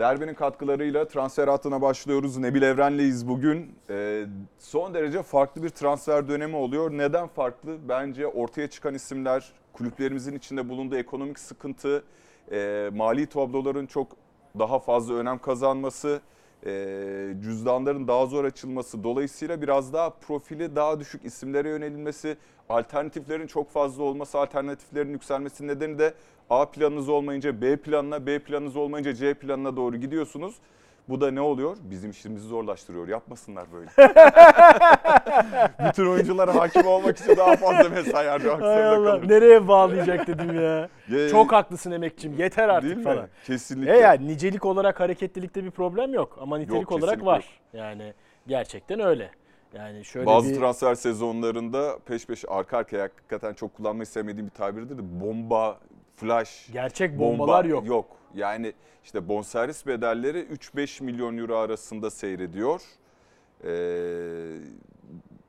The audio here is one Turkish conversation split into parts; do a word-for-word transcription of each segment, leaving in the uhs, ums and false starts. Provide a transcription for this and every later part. Derbinin katkılarıyla transfer hattına başlıyoruz. Nebil Evren'leyiz bugün. E, son derece farklı bir transfer dönemi oluyor. Neden farklı? Bence ortaya çıkan isimler, kulüplerimizin içinde bulunduğu ekonomik sıkıntı, e, mali tabloların çok daha fazla önem kazanması, e, cüzdanların daha zor açılması, dolayısıyla biraz daha profili daha düşük isimlere yönelilmesi, alternatiflerin çok fazla olması, alternatiflerin yükselmesi nedeni de A planınız olmayınca B planına, B planınız olmayınca C planına doğru gidiyorsunuz. Bu da ne oluyor? Bizim işimizi zorlaştırıyor. Yapmasınlar böyle. Bütün oyunculara hakim olmak için daha fazla mesai harcamak zorunda kalır. Nereye bağlayacak dedim ya. Çok haklısın emekçim. Yeter artık değil falan. Mi? Kesinlikle. E yani nicelik olarak hareketlilikte bir problem yok ama nitelik yok, olarak var. Yok. Yani gerçekten öyle. Yani şöyle bazı bir... transfer sezonlarında peş peşe arka arkaya, hakikaten çok kullanmayı sevmediğim bir tabirdir de, bomba, flash, gerçek bombalar bomba, yok. Yok. Yani işte bonservis bedelleri üç beş milyon euro arasında seyrediyor. Ee,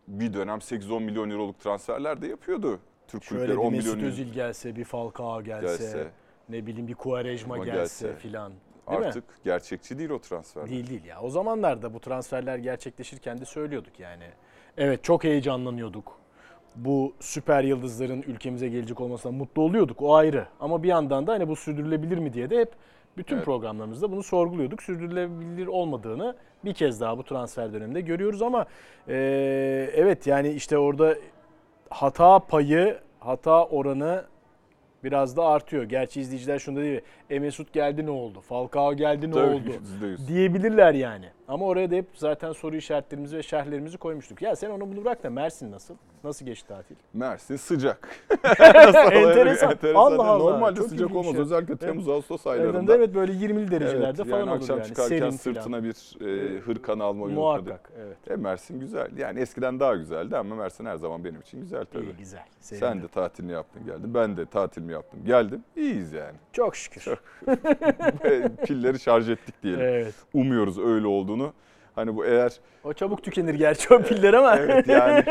bir dönem sekiz on milyon euroluk transferler de yapıyordu Türk şöyle kulüpleri. Şöyle bir Mesut Özil milyon... gelse, bir Falcao gelse, gelse, ne bileyim bir Quaresma gelse, gelse filan. Artık mi? Gerçekçi değil o transferler. Değil değil ya. O zamanlarda bu transferler gerçekleşirken de söylüyorduk yani. Evet, çok heyecanlanıyorduk. Bu süper yıldızların ülkemize gelecek olmasına mutlu oluyorduk, o ayrı. Ama bir yandan da hani bu sürdürülebilir mi diye de hep bütün evet. programlarımızda bunu sorguluyorduk. Sürdürülebilir olmadığını bir kez daha bu transfer döneminde görüyoruz ama e, evet yani işte orada hata payı, hata oranı biraz da artıyor. Gerçi izleyiciler şunu da diyor, e Mesut geldi ne oldu, Falcao geldi ne Tabii, oldu yüzde yüz diyebilirler yani. Ama oraya da hep zaten soru işaretlerimizi ve şerhlerimizi koymuştuk. Ya sen onu bunu bırak da Mersin nasıl? Nasıl geçti tatil? Mersin sıcak. Enteresan. Enteresan. Allah Allah. Normalde çok sıcak olmaz. Şey. Özellikle Temmuz-Ağustos evet. aylarında. Evet, böyle yirmili derecelerde evet, falan yani olur yani. Akşam çıkarken serin sırtına falan. Bir e, hırkanı alma yolu. Muhakkak. Evet. E, Mersin güzel. Yani eskiden daha güzeldi ama Mersin her zaman benim için güzel tabii. İyi, güzel. Sevindim. Sen de tatilini yaptın geldin. Ben de tatilimi yaptım geldim. İyiyiz yani. Çok şükür. Çok. Pilleri şarj ettik diyelim. Evet. Umuyoruz öyle olduğunu. Hani bu eğer... O çabuk tükenir gerçi o piller ama. Evet yani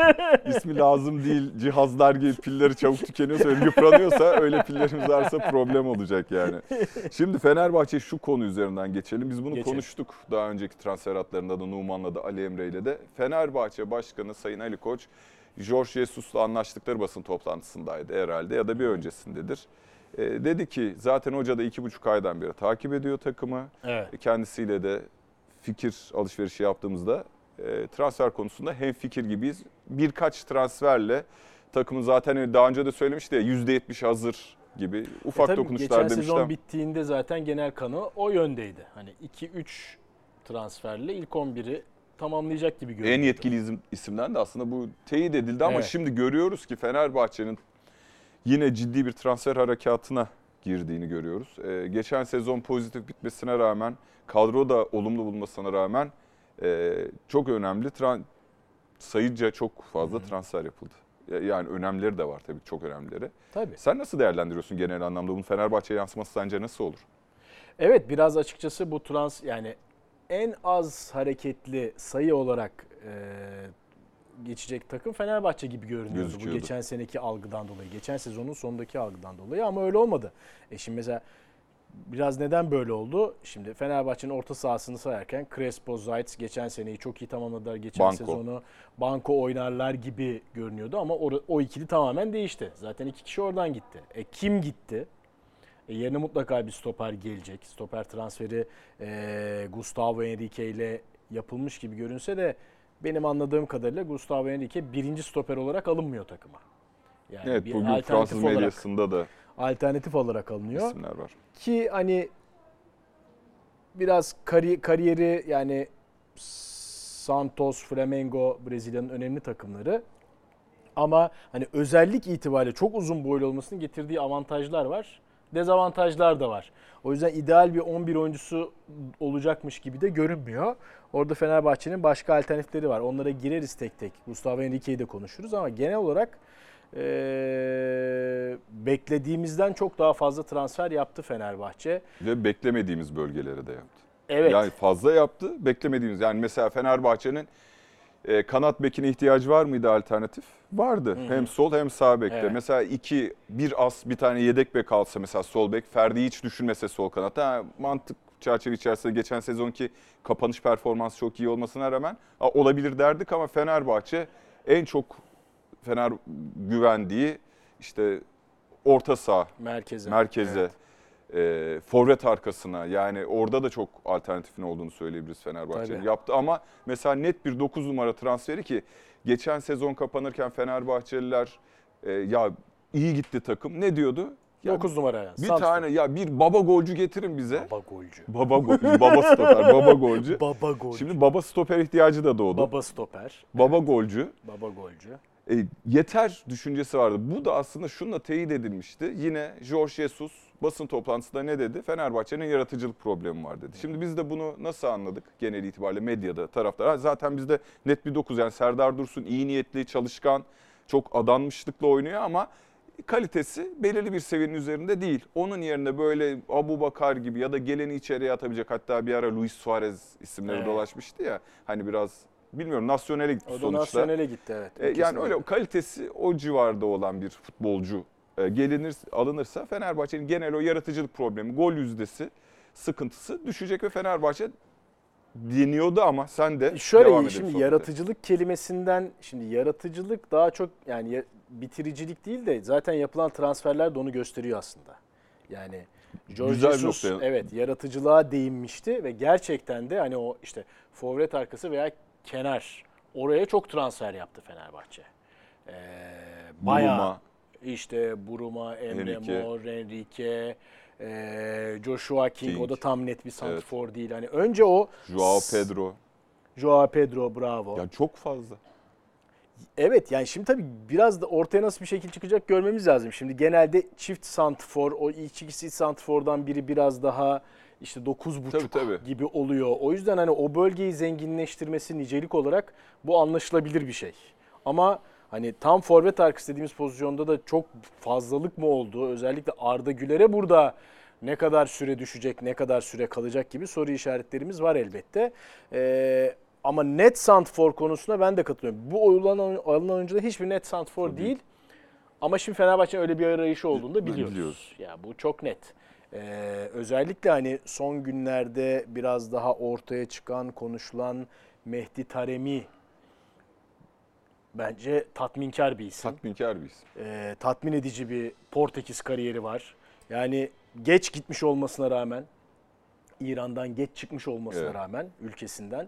ismi lazım değil cihazlar gibi pilleri çabuk tükeniyorsa, yıpranıyorsa öyle pillerimiz varsa problem olacak yani. Şimdi Fenerbahçe şu konu üzerinden geçelim. Biz bunu geçelim. Konuştuk daha önceki transfer hatlarında da Numan'la da Ali Emre ile de. Fenerbahçe Başkanı Sayın Ali Koç, Jorge Jesus'la anlaştıkları basın toplantısındaydı herhalde ya da bir öncesindedir. E, dedi ki zaten hoca da iki buçuk aydan beri takip ediyor takımı. Evet. Kendisiyle de fikir alışverişi yaptığımızda e, transfer konusunda hemfikir gibiyiz. Birkaç transferle takımın zaten daha önce de söylemişti ya yüzde yetmiş hazır gibi ufak e dokunuşlar demişler. Geçen sezon bittiğinde zaten genel kanı o yöndeydi. Hani iki üç transferle ilk on biri tamamlayacak gibi görünüyor. En yetkili isimden de aslında bu teyit edildi ama evet. Şimdi görüyoruz ki Fenerbahçe'nin yine ciddi bir transfer harekatına girdiğini görüyoruz. Ee, geçen sezon pozitif bitmesine rağmen, kadro da olumlu bulmasına rağmen e, çok önemli, tran- sayıca çok fazla Hı-hı. transfer yapıldı. Yani önemlileri de var tabii, çok önemlileri. Tabii. Sen nasıl değerlendiriyorsun genel anlamda? Bunun Fenerbahçe'ye yansıması sence nasıl olur? Evet, biraz açıkçası bu trans yani en az hareketli sayı olarak e- geçecek takım Fenerbahçe gibi görünüyordu bu geçen seneki algıdan dolayı. Geçen sezonun sondaki algıdan dolayı ama öyle olmadı. E şimdi mesela biraz neden böyle oldu? Şimdi Fenerbahçe'nin orta sahasını sayarken Crespo, Zayt geçen seneyi çok iyi tamamladılar. Geçen Banko. Sezonu Banko oynarlar gibi görünüyordu ama o, o ikili tamamen değişti. Zaten iki kişi oradan gitti. E kim gitti? E yerine mutlaka bir stoper gelecek. Stoper transferi e, Gustavo Henrique ile yapılmış gibi görünse de benim anladığım kadarıyla Gustavo Henrique birinci stoper olarak alınmıyor takıma. Yani evet, bir bugün Fransız medyasında da alternatif olarak alınıyor. İsimler var. Ki hani biraz kari, kariyeri yani Santos, Flamengo, Brezilya'nın önemli takımları. Ama hani özellik itibariyle çok uzun boylu olmasının getirdiği avantajlar var. Dezavantajlar da var. O yüzden ideal bir on bir oyuncusu olacakmış gibi de görünmüyor. Orada Fenerbahçe'nin başka alternatifleri var. Onlara gireriz tek tek. Gustavo Henrique'yi de konuşuruz ama genel olarak ee, beklediğimizden çok daha fazla transfer yaptı Fenerbahçe. Ve beklemediğimiz bölgelere de yaptı. Evet. Yani fazla yaptı, beklemediğimiz. Yani mesela Fenerbahçe'nin e, kanat bekine ihtiyacı var mıydı alternatif? Vardı. Hı-hı. Hem sol hem sağ bekte. Evet. Mesela iki, bir as bir tane yedek bek alsa mesela sol bek. Ferdi'yi hiç düşünmese sol kanata. Ha, mantık çerçeve içerisinde geçen sezonki kapanış performansı çok iyi olmasına rağmen olabilir derdik ama Fenerbahçe en çok Fener güvendiği işte orta saha, merkeze, merkeze evet. e, forvet arkasına, yani orada da çok alternatifin olduğunu söyleyebiliriz Fenerbahçe'nin yaptı. Ama mesela net bir dokuz numara transferi ki geçen sezon kapanırken Fenerbahçeliler e, ya iyi gitti takım ne diyordu? Yani dokuz numara yani. Bir Samsun. Tane ya bir baba golcü getirin bize. Baba golcü. Baba golcü. Baba stoper. Baba golcü. Baba golcü. Şimdi baba stoper ihtiyacı da doğdu. Baba stoper. Baba evet. golcü. Baba golcü. E, yeter düşüncesi vardı. Bu da aslında şununla teyit edilmişti. Yine Jorge Jesus basın toplantısında ne dedi? Fenerbahçe'nin yaratıcılık problemi var dedi. Şimdi biz de bunu nasıl anladık? Genel itibariyle medyada taraftar. Zaten bizde net bir dokuz. Yani Serdar Dursun iyi niyetli, çalışkan, çok adanmışlıkla oynuyor ama kalitesi belirli bir seviyenin üzerinde değil. Onun yerine böyle Abu Bakar gibi ya da geleni içeriye atabilecek, hatta bir ara Luis Suarez isimleri evet. dolaşmıştı ya. Hani biraz bilmiyorum nasyonele gitti sonuçta. O da nasyonele gitti evet. E, yani öyle kalitesi o civarda olan bir futbolcu e, gelinir, alınırsa Fenerbahçe'nin genel o yaratıcılık problemi, gol yüzdesi sıkıntısı düşecek ve Fenerbahçe deniyordu ama sen de şöyle devam edin. Şimdi yaratıcılık kelimesinden, şimdi yaratıcılık daha çok yani bitiricilik değil de zaten yapılan transferler de onu gösteriyor aslında. Yani Jorge Jesus evet yaratıcılığa değinmişti ve gerçekten de hani o işte forvet arkası veya kenar oraya çok transfer yaptı Fenerbahçe. Ee, bayağı Bruma. işte Bruma, Emre Mor, Henrique, Ee, Joshua King, King o da tam net bir santrfor evet. değil. Hani önce o Joao Pedro. Joao Pedro bravo. Ya çok fazla. Evet yani şimdi tabii biraz da ortaya nasıl bir şekil çıkacak görmemiz lazım. Şimdi genelde çift santrfor, o ikisi santrfordan biri biraz daha işte dokuz buçuk gibi oluyor. O yüzden hani o bölgeyi zenginleştirmesi nicelik olarak bu anlaşılabilir bir şey. Ama hani tam forvet arkası dediğimiz pozisyonda da çok fazlalık mı oldu? Özellikle Arda Güler'e burada ne kadar süre düşecek, ne kadar süre kalacak gibi soru işaretlerimiz var elbette. Ee, ama net santfor konusuna ben de katılıyorum. Bu alınan oyuncuda hiçbir net santfor değil. değil. Ama şimdi Fenerbahçe'nin öyle bir arayışı olduğunu da biliyoruz. biliyoruz. Ya bu çok net. Ee, özellikle hani son günlerde biraz daha ortaya çıkan, konuşulan Mehdi Taremi bence tatminkar bir isim. Tatminkar bir isim. Ee, tatmin edici bir Portekiz kariyeri var. Yani geç gitmiş olmasına rağmen, İran'dan geç çıkmış olmasına evet. rağmen ülkesinden.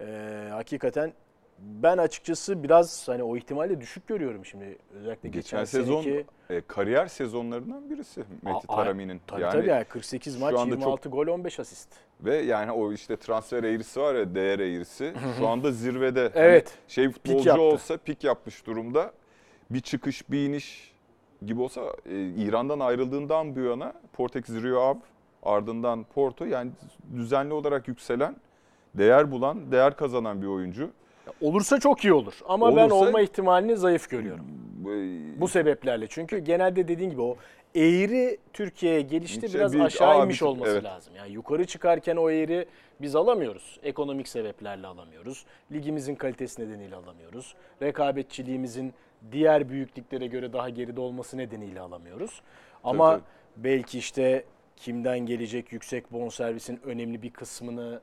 Ee, hakikaten ben açıkçası biraz hani o ihtimalle düşük görüyorum şimdi. Özellikle geçen, geçen sezon seneki... e, kariyer sezonlarından birisi Mehdi Taremi'nin. Tabii yani, tabii yani kırk sekiz maç, yirmi altı çok... gol, on beş asist. Ve yani o işte transfer eğrisi var ya, değer eğrisi. Şu anda zirvede. Evet. Hani şey futbolcu olsa pik yapmış durumda. Bir çıkış, bir iniş gibi olsa e, İran'dan ayrıldığından bu yana Portekiz, Rio Ave, ardından Porto, yani düzenli olarak yükselen, değer bulan, değer kazanan bir oyuncu. Olursa çok iyi olur ama olursa, ben olma ihtimalini zayıf görüyorum. E, bu sebeplerle çünkü genelde dediğin gibi o eğri Türkiye'ye gelişti işte biraz bir, aşağı aa, inmiş bir, olması evet. lazım. Yani yukarı çıkarken o eğri biz alamıyoruz. Ekonomik sebeplerle alamıyoruz. Ligimizin kalitesi nedeniyle alamıyoruz. Rekabetçiliğimizin diğer büyüklüklere göre daha geride olması nedeniyle alamıyoruz. Ama tabii, tabii. belki işte kimden gelecek yüksek bonservisin önemli bir kısmını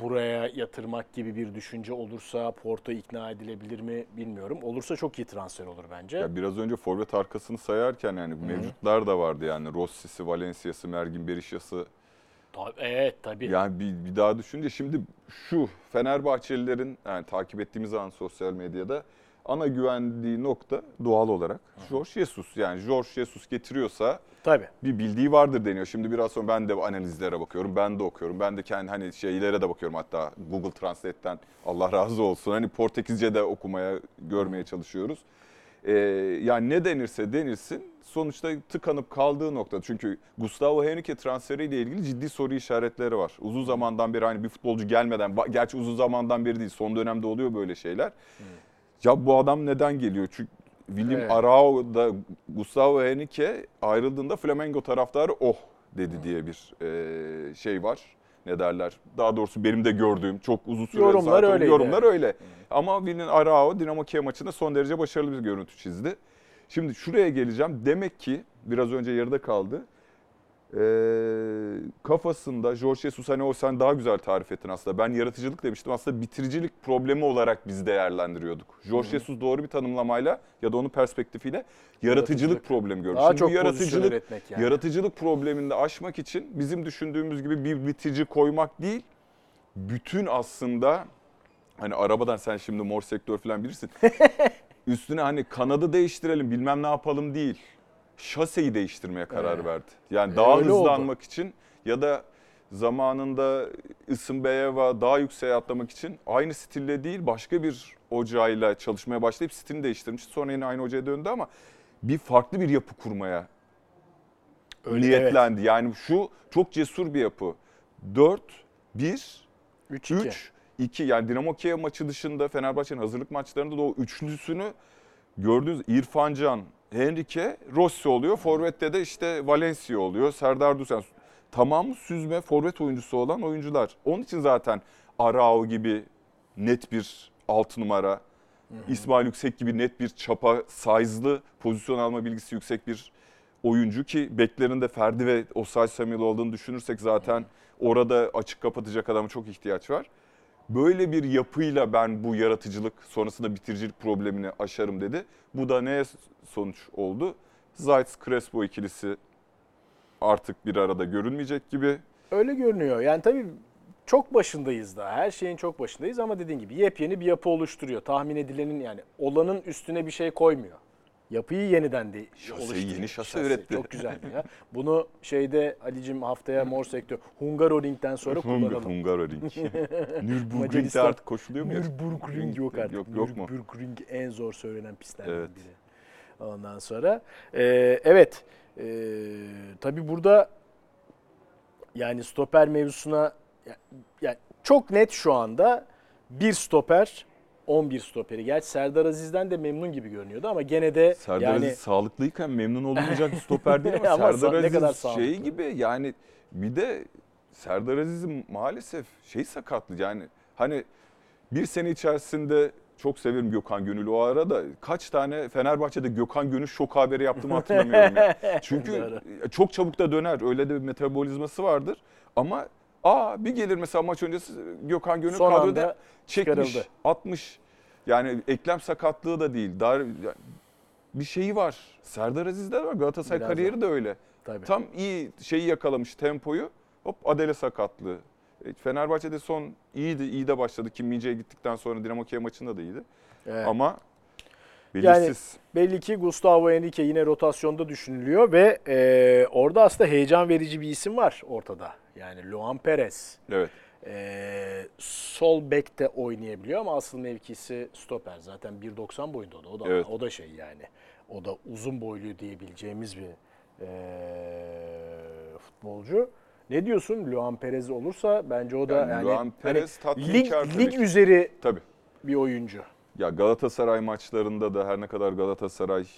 buraya yatırmak gibi bir düşünce olursa Porto ikna edilebilir mi bilmiyorum. Olursa çok iyi transfer olur bence. Ya biraz önce forvet arkasını sayarken yani Hı-hı. mevcutlar da vardı yani Rossi'si, Valencia'sı, Mergin Berişa'sı. Tabii, evet tabii. Yani bir, bir daha düşünce şimdi şu Fenerbahçelilerin yani takip ettiğimiz an sosyal medyada ana güvendiği nokta doğal olarak Hı-hı. Jorge Jesus. Yani Jorge Jesus getiriyorsa tabii. bir bildiği vardır deniyor. Şimdi biraz sonra ben de analizlere bakıyorum, ben de okuyorum. Ben de kendi hani şeylere de bakıyorum hatta Google Translate'ten Allah razı olsun. Hani Portekizce de okumaya, görmeye çalışıyoruz. Ee, yani ne denirse denilsin sonuçta tıkanıp kaldığı nokta. Çünkü Gustavo Henrique transferiyle ilgili ciddi soru işaretleri var. Uzun zamandan beri hani bir futbolcu gelmeden, gerçi uzun zamandan beri değil son dönemde oluyor böyle şeyler. Hı. Ya bu adam neden geliyor? Çünkü William evet. Arão da Gustavo Henrique ayrıldığında Flamengo taraftarı oh dedi hmm. diye bir e, şey var. Ne derler? Daha doğrusu benim de gördüğüm çok uzun süre yorumlar zaten öyleydi. yorumlar öyle. Hmm. Ama William Arão Dinamo Kiev maçında son derece başarılı bir görüntü çizdi. Şimdi şuraya geleceğim. Demek ki biraz önce yarıda kaldı. Ee, kafasında Jorge Jesus, hani o sen daha güzel tarif ettin aslında. Ben yaratıcılık demiştim. Aslında bitiricilik problemi olarak biz değerlendiriyorduk. Jorge hmm. Jesus doğru bir tanımlamayla ya da onun perspektifiyle yaratıcılık, yaratıcılık. problemi görmüş. Daha çok pozisyon üretmek yani. Yaratıcılık problemini de aşmak için bizim düşündüğümüz gibi bir bitirici koymak değil, bütün aslında hani arabadan sen şimdi mor sektör falan bilirsin. Üstüne hani kanadı değiştirelim, bilmem ne yapalım değil. Şaseyi değiştirmeye karar evet. verdi. Yani e, daha hızlanmak oldu. için ya da zamanında Isinbeyeva daha yükseğe atlamak için aynı stille değil başka bir hocayla çalışmaya başlayıp stilini değiştirmişti. Sonra yine aynı hocaya döndü ama bir farklı bir yapı kurmaya Öyle, niyetlendi. Evet. Yani şu çok cesur bir yapı. dört bir üç iki yani Dinamo Kiev maçı dışında Fenerbahçe'nin hazırlık maçlarında da o üçlüsünü gördüğünüz İrfan Can, Henrique, Rossi oluyor. Forvet'te de işte Valencia oluyor. Serdar Dursun. Tamamı süzme forvet oyuncusu olan oyuncular. Onun için zaten Arao gibi net bir altı numara, hı hı. İsmail Yüksek gibi net bir çapa, size'lı, pozisyon alma bilgisi yüksek bir oyuncu ki beklerinde Ferdi ve Osay Samuel olduğunu düşünürsek zaten orada açık kapatacak adama çok ihtiyaç var. Böyle bir yapıyla ben bu yaratıcılık sonrasında bitiricilik problemini aşarım dedi. Bu da neye sonuç oldu? Zayt-Crespo ikilisi artık bir arada görünmeyecek gibi. Öyle görünüyor. Yani tabii çok başındayız daha. Her şeyin çok başındayız ama dediğin gibi yepyeni bir yapı oluşturuyor. Tahmin edilenin yani olanın üstüne bir şey koymuyor. Yapıyı yeniden de şase, oluşturuyor. Yeni şase, şase üretti. Çok güzel ya. Bunu şeyde Ali'cim haftaya mor sektör Hungaroring'den sonra kullanalım. Hungaroring. Nürburgring'de artık koşuluyor mu? Nürburgring yok artık. Yok, yok mu? Nürburgring en zor söylenen pistlerden evet. biri. Ondan sonra ee, evet ee, tabii burada yani stoper mevzusuna yani çok net şu anda bir stoper on bir stoperi. Gerçi Serdar Aziz'den de memnun gibi görünüyordu ama gene de Serdar yani... Aziz sağlıklıyken memnun olmayacak bir stoper değil ama, ama Serdar Aziz kadar şeyi gibi yani bir de Serdar Aziz'in maalesef şey sakatlı yani hani bir sene içerisinde çok severim Gökhan Gönül'ü o arada kaç tane Fenerbahçe'de Gökhan Gönül şok haberi yaptığımı hatırlamıyorum yani. Çünkü çok çabuk da döner öyle de bir metabolizması vardır ama Aa bir gelir mesela maç öncesi Gökhan Gönül kadroda çekmiş, çıkarıldı. atmış. Yani eklem sakatlığı da değil. Dar, yani bir şeyi var. Serdar Aziz'de var. Galatasaray Biraz kariyeri var. de öyle. Tabii. Tam iyi şeyi yakalamış tempoyu. Hop Adele sakatlığı. Fenerbahçe'de son iyiydi, iyi de başladı. Kim Min-jae'ye gittikten sonra Dinamo Kiev maçında da iyiydi. Evet. Ama belirsiz. Yani belli ki Gustavo Henrique yine rotasyonda düşünülüyor ve e, orada aslında heyecan verici bir isim var ortada. Yani Luan Peres evet. ee, sol bekte oynayabiliyor ama asıl mevkisi stoper. Zaten bir doksan boyunda o da. O da, evet. o da şey yani. O da uzun boylu diyebileceğimiz bir ee, futbolcu. Ne diyorsun? Luan Peres olursa bence o da yani, yani Luan Peres, hani, lig, lig üzeri Tabii. bir oyuncu. Ya Galatasaray maçlarında da her ne kadar Galatasaray e,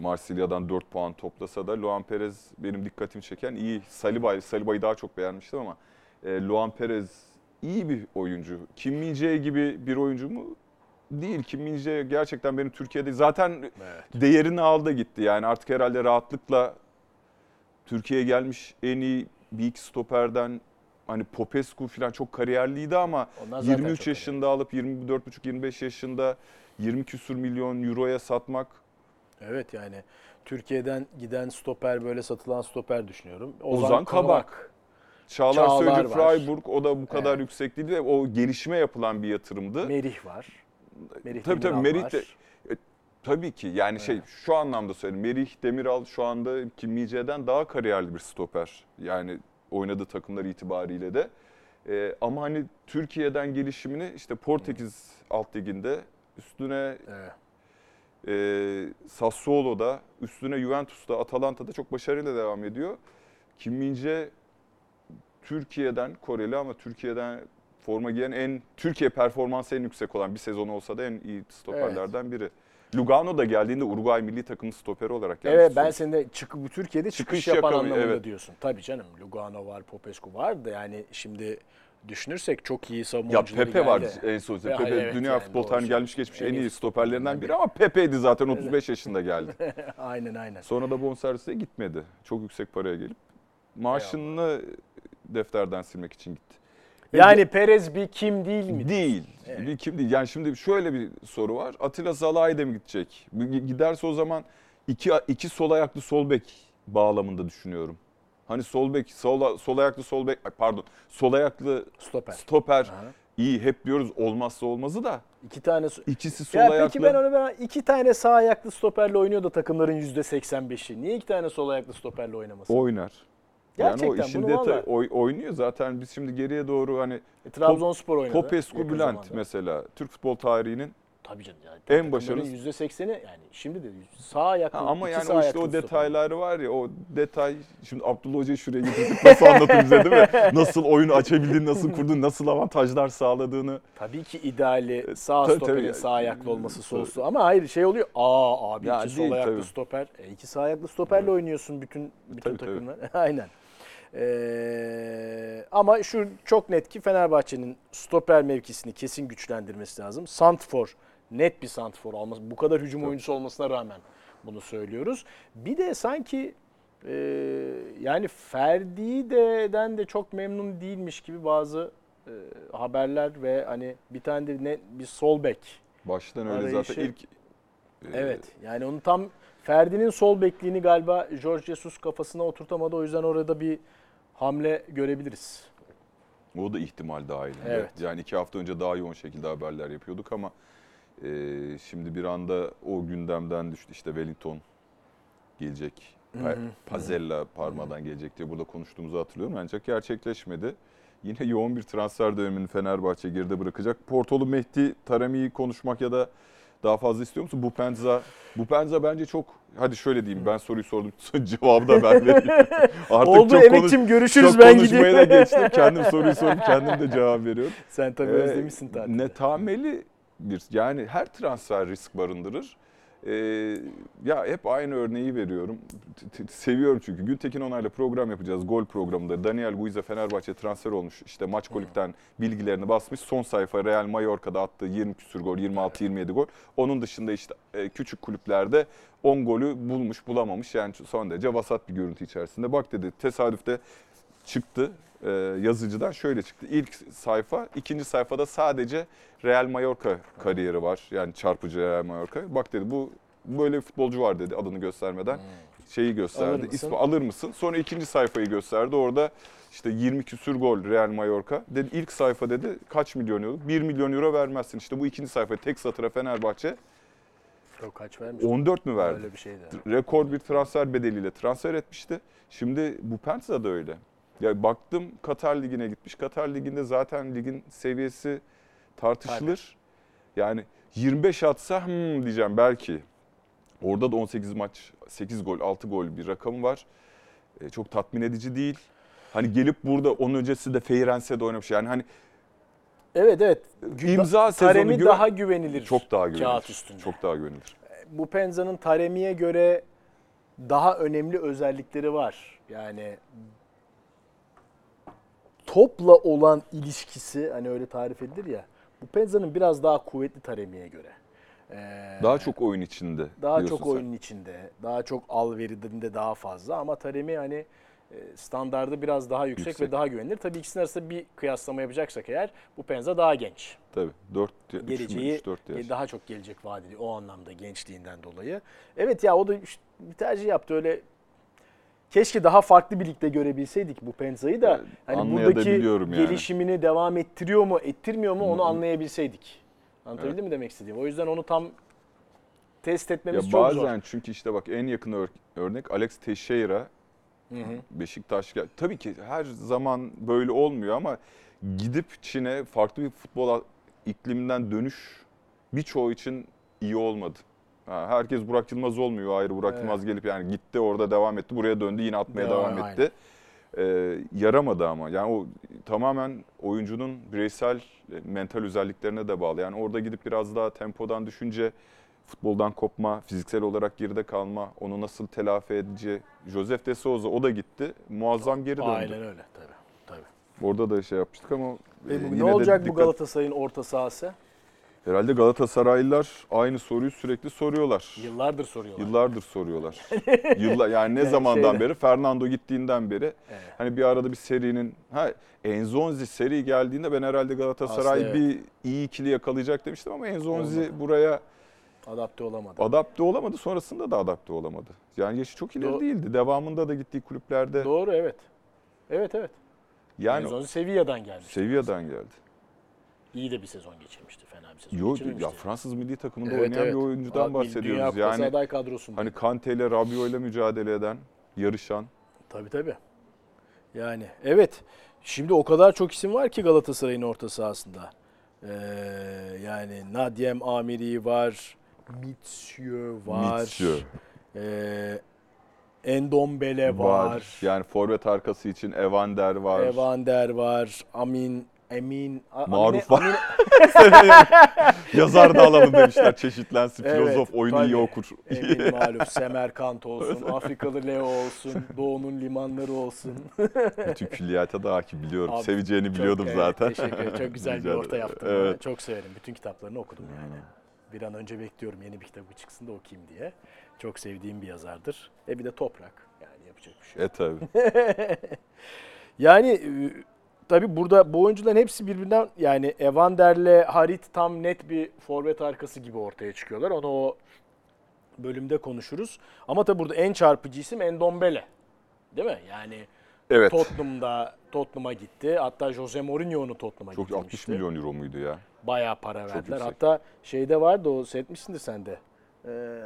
Marsilya'dan dört puan toplasa da Luan Perez benim dikkatimi çeken iyi. Saliba, Saliba'yı daha çok beğenmiştim ama e, Luan Perez iyi bir oyuncu. Kim Min-jae gibi bir oyuncu mu? Değil. Kim Min-jae gerçekten benim Türkiye'de zaten evet. değerini aldı gitti. Yani artık herhalde rahatlıkla Türkiye'ye gelmiş en iyi bir iki stoperden hani Popescu falan çok kariyerliydi ama yirmi üç yaşında önemli. Alıp yirmi dört buçuk yirmi beş yaşında yirmi küsur milyon euroya satmak. Evet yani Türkiye'den giden stoper böyle satılan stoper düşünüyorum. Ozan, Ozan Kabak. Kabak. Çağlar, Çağlar Söyüncü Freiburg o da bu kadar evet. yüksek değil ve o gelişme yapılan bir yatırımdı. Merih var. Merih tabii Demiral tabii Merih de, e, tabii ki yani evet. şey şu anlamda söyleyeyim. Merih Demiral şu anda Kim Min-jae'den daha kariyerli bir stoper. Yani oynadığı takımlar itibariyle de. Ee, ama hani Türkiye'den gelişimini işte Portekiz hmm. alt liginde üstüne evet. e, Sassuolo'da, üstüne Juventus'ta, Atalanta'da çok başarıyla devam ediyor. Kim Min-jae Türkiye'den Koreli ama Türkiye'den forma giyen en, Türkiye performansı en yüksek olan bir sezon olsa da en iyi stoperlerden evet. biri. Lugano'da geldiğinde Uruguay milli takımı stoperi olarak geldi. Evet ben senin de çık, Türkiye'de çıkış, çıkış yapan yakamıyor, anlamında evet. diyorsun. Tabii canım Lugano var, Popescu var da yani şimdi düşünürsek çok iyi savunmacıları geldi. Ya Pepe geldi. Var en son. Pepe, Pepe evet, dünya yani, futbol tarihinin gelmiş geçmiş en, en iyi stoperlerinden biri ama Pepe'ydi zaten otuz beş yaşında geldi. Aynen aynen. Sonra da bonservise gitmedi. Çok yüksek paraya gelip maaşını defterden silmek için gitti. Yani Perez bir kim değil mi? Değil. Evet. Bir kim değil. Yani şimdi şöyle bir soru var. Atilla Zalai'de mi gidecek? Giderse o zaman iki, iki sol ayaklı sol bek bağlamında düşünüyorum. Hani sol bek, sol, sol ayaklı sol bek, pardon sol ayaklı stoper. Stoper. Aha. İyi hep diyoruz olmazsa olmazı da. İki tane ikisi sol ya ayaklı. Peki ben onu ben iki tane sağ ayaklı stoperle oynuyor da takımların yüzde seksen beşi. Niye iki tane sol ayaklı stoperle oynamasın? Oynar. Gerçekten yani o işin detayı oynuyor zaten biz şimdi geriye doğru hani e, Trabzonspor oynadı. Popescu Bülent mesela Türk futbol tarihinin tabii canım yani en başarılı yüzde sekseni yani şimdi de sağ ayaklı. Ha, ama yani o işte o detayları stoper var ya o detay şimdi Abdullah Hoca'yı şuraya getirdik nasıl anlatır bize değil mi? Nasıl oyun açabildiğini, nasıl kurduğunu, nasıl avantajlar sağladığını. Tabii ki ideali sağ tabii, stoperin tabii. sağ ayaklı olması solsu ama hayır şey oluyor. Aa abi ya iki değil, sol ayaklı tabii. stoper, e, iki sağ ayaklı stoperle evet. oynuyorsun bütün bütün tabii, takımlar. Tabii. Aynen. Ee, ama şu çok net ki Fenerbahçe'nin stoper mevkisini kesin güçlendirmesi lazım. Santfor, net bir santfor alması. Bu kadar hücum evet. oyuncusu olmasına rağmen bunu söylüyoruz. Bir de sanki e, yani Ferdi'den de çok memnun değilmiş gibi bazı e, haberler ve hani bir tane de net bir sol bek. Baştan öyle arayışı. Zaten ilk. E, evet yani onu tam Ferdi'nin sol bekliğini galiba Jorge Jesus kafasına oturtamadı. O yüzden orada bir hamle görebiliriz. O da ihtimal dahilinde. Evet. Yani iki hafta önce daha yoğun şekilde haberler yapıyorduk ama e, şimdi bir anda o gündemden düştü. İşte Wellington gelecek, Hı-hı. Pazella parmadan Hı-hı. gelecek diye burada konuştuğumuzu hatırlıyorum. Ancak gerçekleşmedi. Yine yoğun bir transfer dönemini Fenerbahçe geride bırakacak. Portolu Mehdi Taremi'yi konuşmak ya da daha fazla istiyor musun? Boupendza, Boupendza bence çok... Hadi şöyle diyeyim, ben soruyu sordum, cevabı da ben vereyim. Artık oldu emekçim, görüşürüz çok ben gideyim. Çok konuşmaya da geçtim, kendim soruyu sordum, kendim de cevap veriyorum. Sen tabii ee, özlemişsin tatilde. Netameli bir, yani her transfer risk barındırır. Ee, ya hep aynı örneği veriyorum. Seviyorum çünkü. Gültekin Onay'la program yapacağız. Gol programında Daniel Guiza Fenerbahçe transfer olmuş. İşte maç golükten bilgilerini basmış. Son sayfa Real Mallorca'da attığı yirmi küsur gol, yirmi altı yirmi yedi gol. Onun dışında işte küçük kulüplerde on golü bulmuş, bulamamış. Yani son derece vasat bir görüntü içerisinde. Bak dedi tesadüfte çıktı. Yazıcıdan şöyle çıktı. İlk sayfa, ikinci sayfada sadece Real Mallorca kariyeri var. Yani çarpıcı Real Mallorca. Bak dedi bu böyle bir futbolcu var dedi adını göstermeden. Hmm. Şeyi gösterdi. Alır mısın? İsmi alır mısın? Sonra ikinci sayfayı gösterdi. Orada işte yirmi küsur gol Real Mallorca. Dedi ilk sayfa dedi kaç milyon euro? bir milyon euro vermezsin. İşte bu ikinci sayfayı tek satıra Fenerbahçe çok kaç vermiş? on dört mü verdi? Öyle bir şeydi. Rekor bir transfer bedeliyle transfer etmişti. Şimdi Boupendza da öyle. Ya baktım Katar Ligi'ne gitmiş. Katar Ligi'nde zaten ligin seviyesi tartışılır. Tabii. Yani yirmi beş atsa hmm diyeceğim belki. Orada da on sekiz maç, sekiz gol, altı gol bir rakam var. E, çok tatmin edici değil. Hani gelip burada onun öncesi de Feyrense de oynamış. Yani hani evet evet. İmza sezonu Taremi güven- daha güvenilir. Çok daha güvenilir. Kağıt üstünde. Çok daha güvenilir. Bupenza'nın Taremi'ye göre daha önemli özellikleri var. Yani topla olan ilişkisi hani öyle tarif edilir ya. Boupenza'nın biraz daha kuvvetli Taremi'ye göre. Ee, daha çok oyun içinde. Daha çok sen. oyunun içinde. Daha çok alverinde daha fazla ama Taremi hani standardı biraz daha yüksek, yüksek ve daha güvenilir. Tabii ikisinin arasında bir kıyaslama yapacaksak eğer Boupendza daha genç. Tabii. dört geleceği üç, dört daha çok gelecek vadeli o anlamda gençliğinden dolayı. Evet ya o da işte bir tercih yaptı öyle. Keşke daha farklı birlikte görebilseydik Bupenza'yı da hani buradaki yani. gelişimini devam ettiriyor mu, ettirmiyor mu onu anlayabilseydik. Anlatabildim evet. mi demek istediğim? O yüzden onu tam test etmemiz ya çok bazen zor. Bazen çünkü işte bak en yakın ör- örnek Alex Teixeira, hı hı. Beşiktaş. Tabii ki her zaman böyle olmuyor ama gidip Çin'e farklı bir futbol ikliminden dönüş birçoğu için iyi olmadı. Ha, herkes Burak Yılmaz olmuyor. Ayrı Burak evet. Yılmaz gelip yani gitti orada devam etti. Buraya döndü yine atmaya devam, devam etti. Ee, yaramadı ama. Yani o tamamen oyuncunun bireysel mental özelliklerine de bağlı. Yani orada gidip biraz daha tempodan düşünce futboldan kopma, fiziksel olarak geride kalma, onu nasıl telafi edici. Josef de Souza o da gitti. Muazzam geri döndü. Aynen öyle tabii. Tabii. Orada da şey yapmıştık ama e, yine ne olacak bu Galatasaray'ın orta sahası? Herhalde Galatasaraylılar aynı soruyu sürekli soruyorlar. Yıllardır soruyorlar. Yıllardır soruyorlar. Yıllar, yani ne zamandan Şeyde. beri? Fernando gittiğinden beri. Evet. Hani bir arada bir serinin... Ha, Enzonzi seri geldiğinde ben herhalde Galatasaray Aslında, bir evet. iyi ikili yakalayacak demiştim ama Enzonzi olmadı. buraya... Adapte olamadı. Adapte olamadı. Sonrasında da adapte olamadı. Yani yaşı çok ileri Do- değildi. Devamında da gittiği kulüplerde... Doğru, evet. Evet, evet. Yani Enzonzi Sevilla'dan gelmişti. Sevilla'dan geldi. İyi de bir sezon geçirmişti, fena bir sezon Yo, geçirmişti. Ya Fransız milli takımında evet, oynayan evet. bir oyuncudan Abi, bahsediyoruz. Dünya yani aday kadrosunda. Hani Kante ile Rabiot ile mücadele eden, yarışan. Tabii tabii. Yani evet, şimdi o kadar çok isim var ki Galatasaray'ın orta sahasında. Ee, yani Nadiem Amiri var, Midtsjö var, Midtsjö. E, Ndombele var. var. Yani forvet arkası için Evander var. Evander var, Amine... Emin, Maruf Amine, Amine. Yazar da alalım demişler. Çeşitlensin, filozof, evet, oyunu tabii. iyi okur. Emin Maruf, Semerkant olsun, Afrikalı Leo olsun, Doğu'nun limanları olsun. Bütün külliyata da hakim biliyorum. Abi, seveceğini çok, biliyordum evet, zaten. Teşekkür ederim. Çok güzel bir orta yaptın. Evet. Çok severim. Bütün kitaplarını okudum yani. Bir an önce bekliyorum yeni bir kitabı çıksın da okuyayım diye. Çok sevdiğim bir yazardır. E bir de Toprak. Yani yapacak bir şey yok. E tabii. Yani... Tabii burada bu oyuncuların hepsi birbirinden yani Evander'le Harit tam net bir forvet arkası gibi ortaya çıkıyorlar. Onu o bölümde konuşuruz. Ama tabii burada en çarpıcı isim Ndombele. Değil mi? Yani evet. Tottenham'da Tottenham'a gitti. Hatta Jose Mourinho onu Tottenham'a Çok getirmişti. altmış milyon euro muydu ya? Bayağı para Çok verdiler. Yüksek. Hatta şeyde vardı o seyretmişsindir sen de. Ee,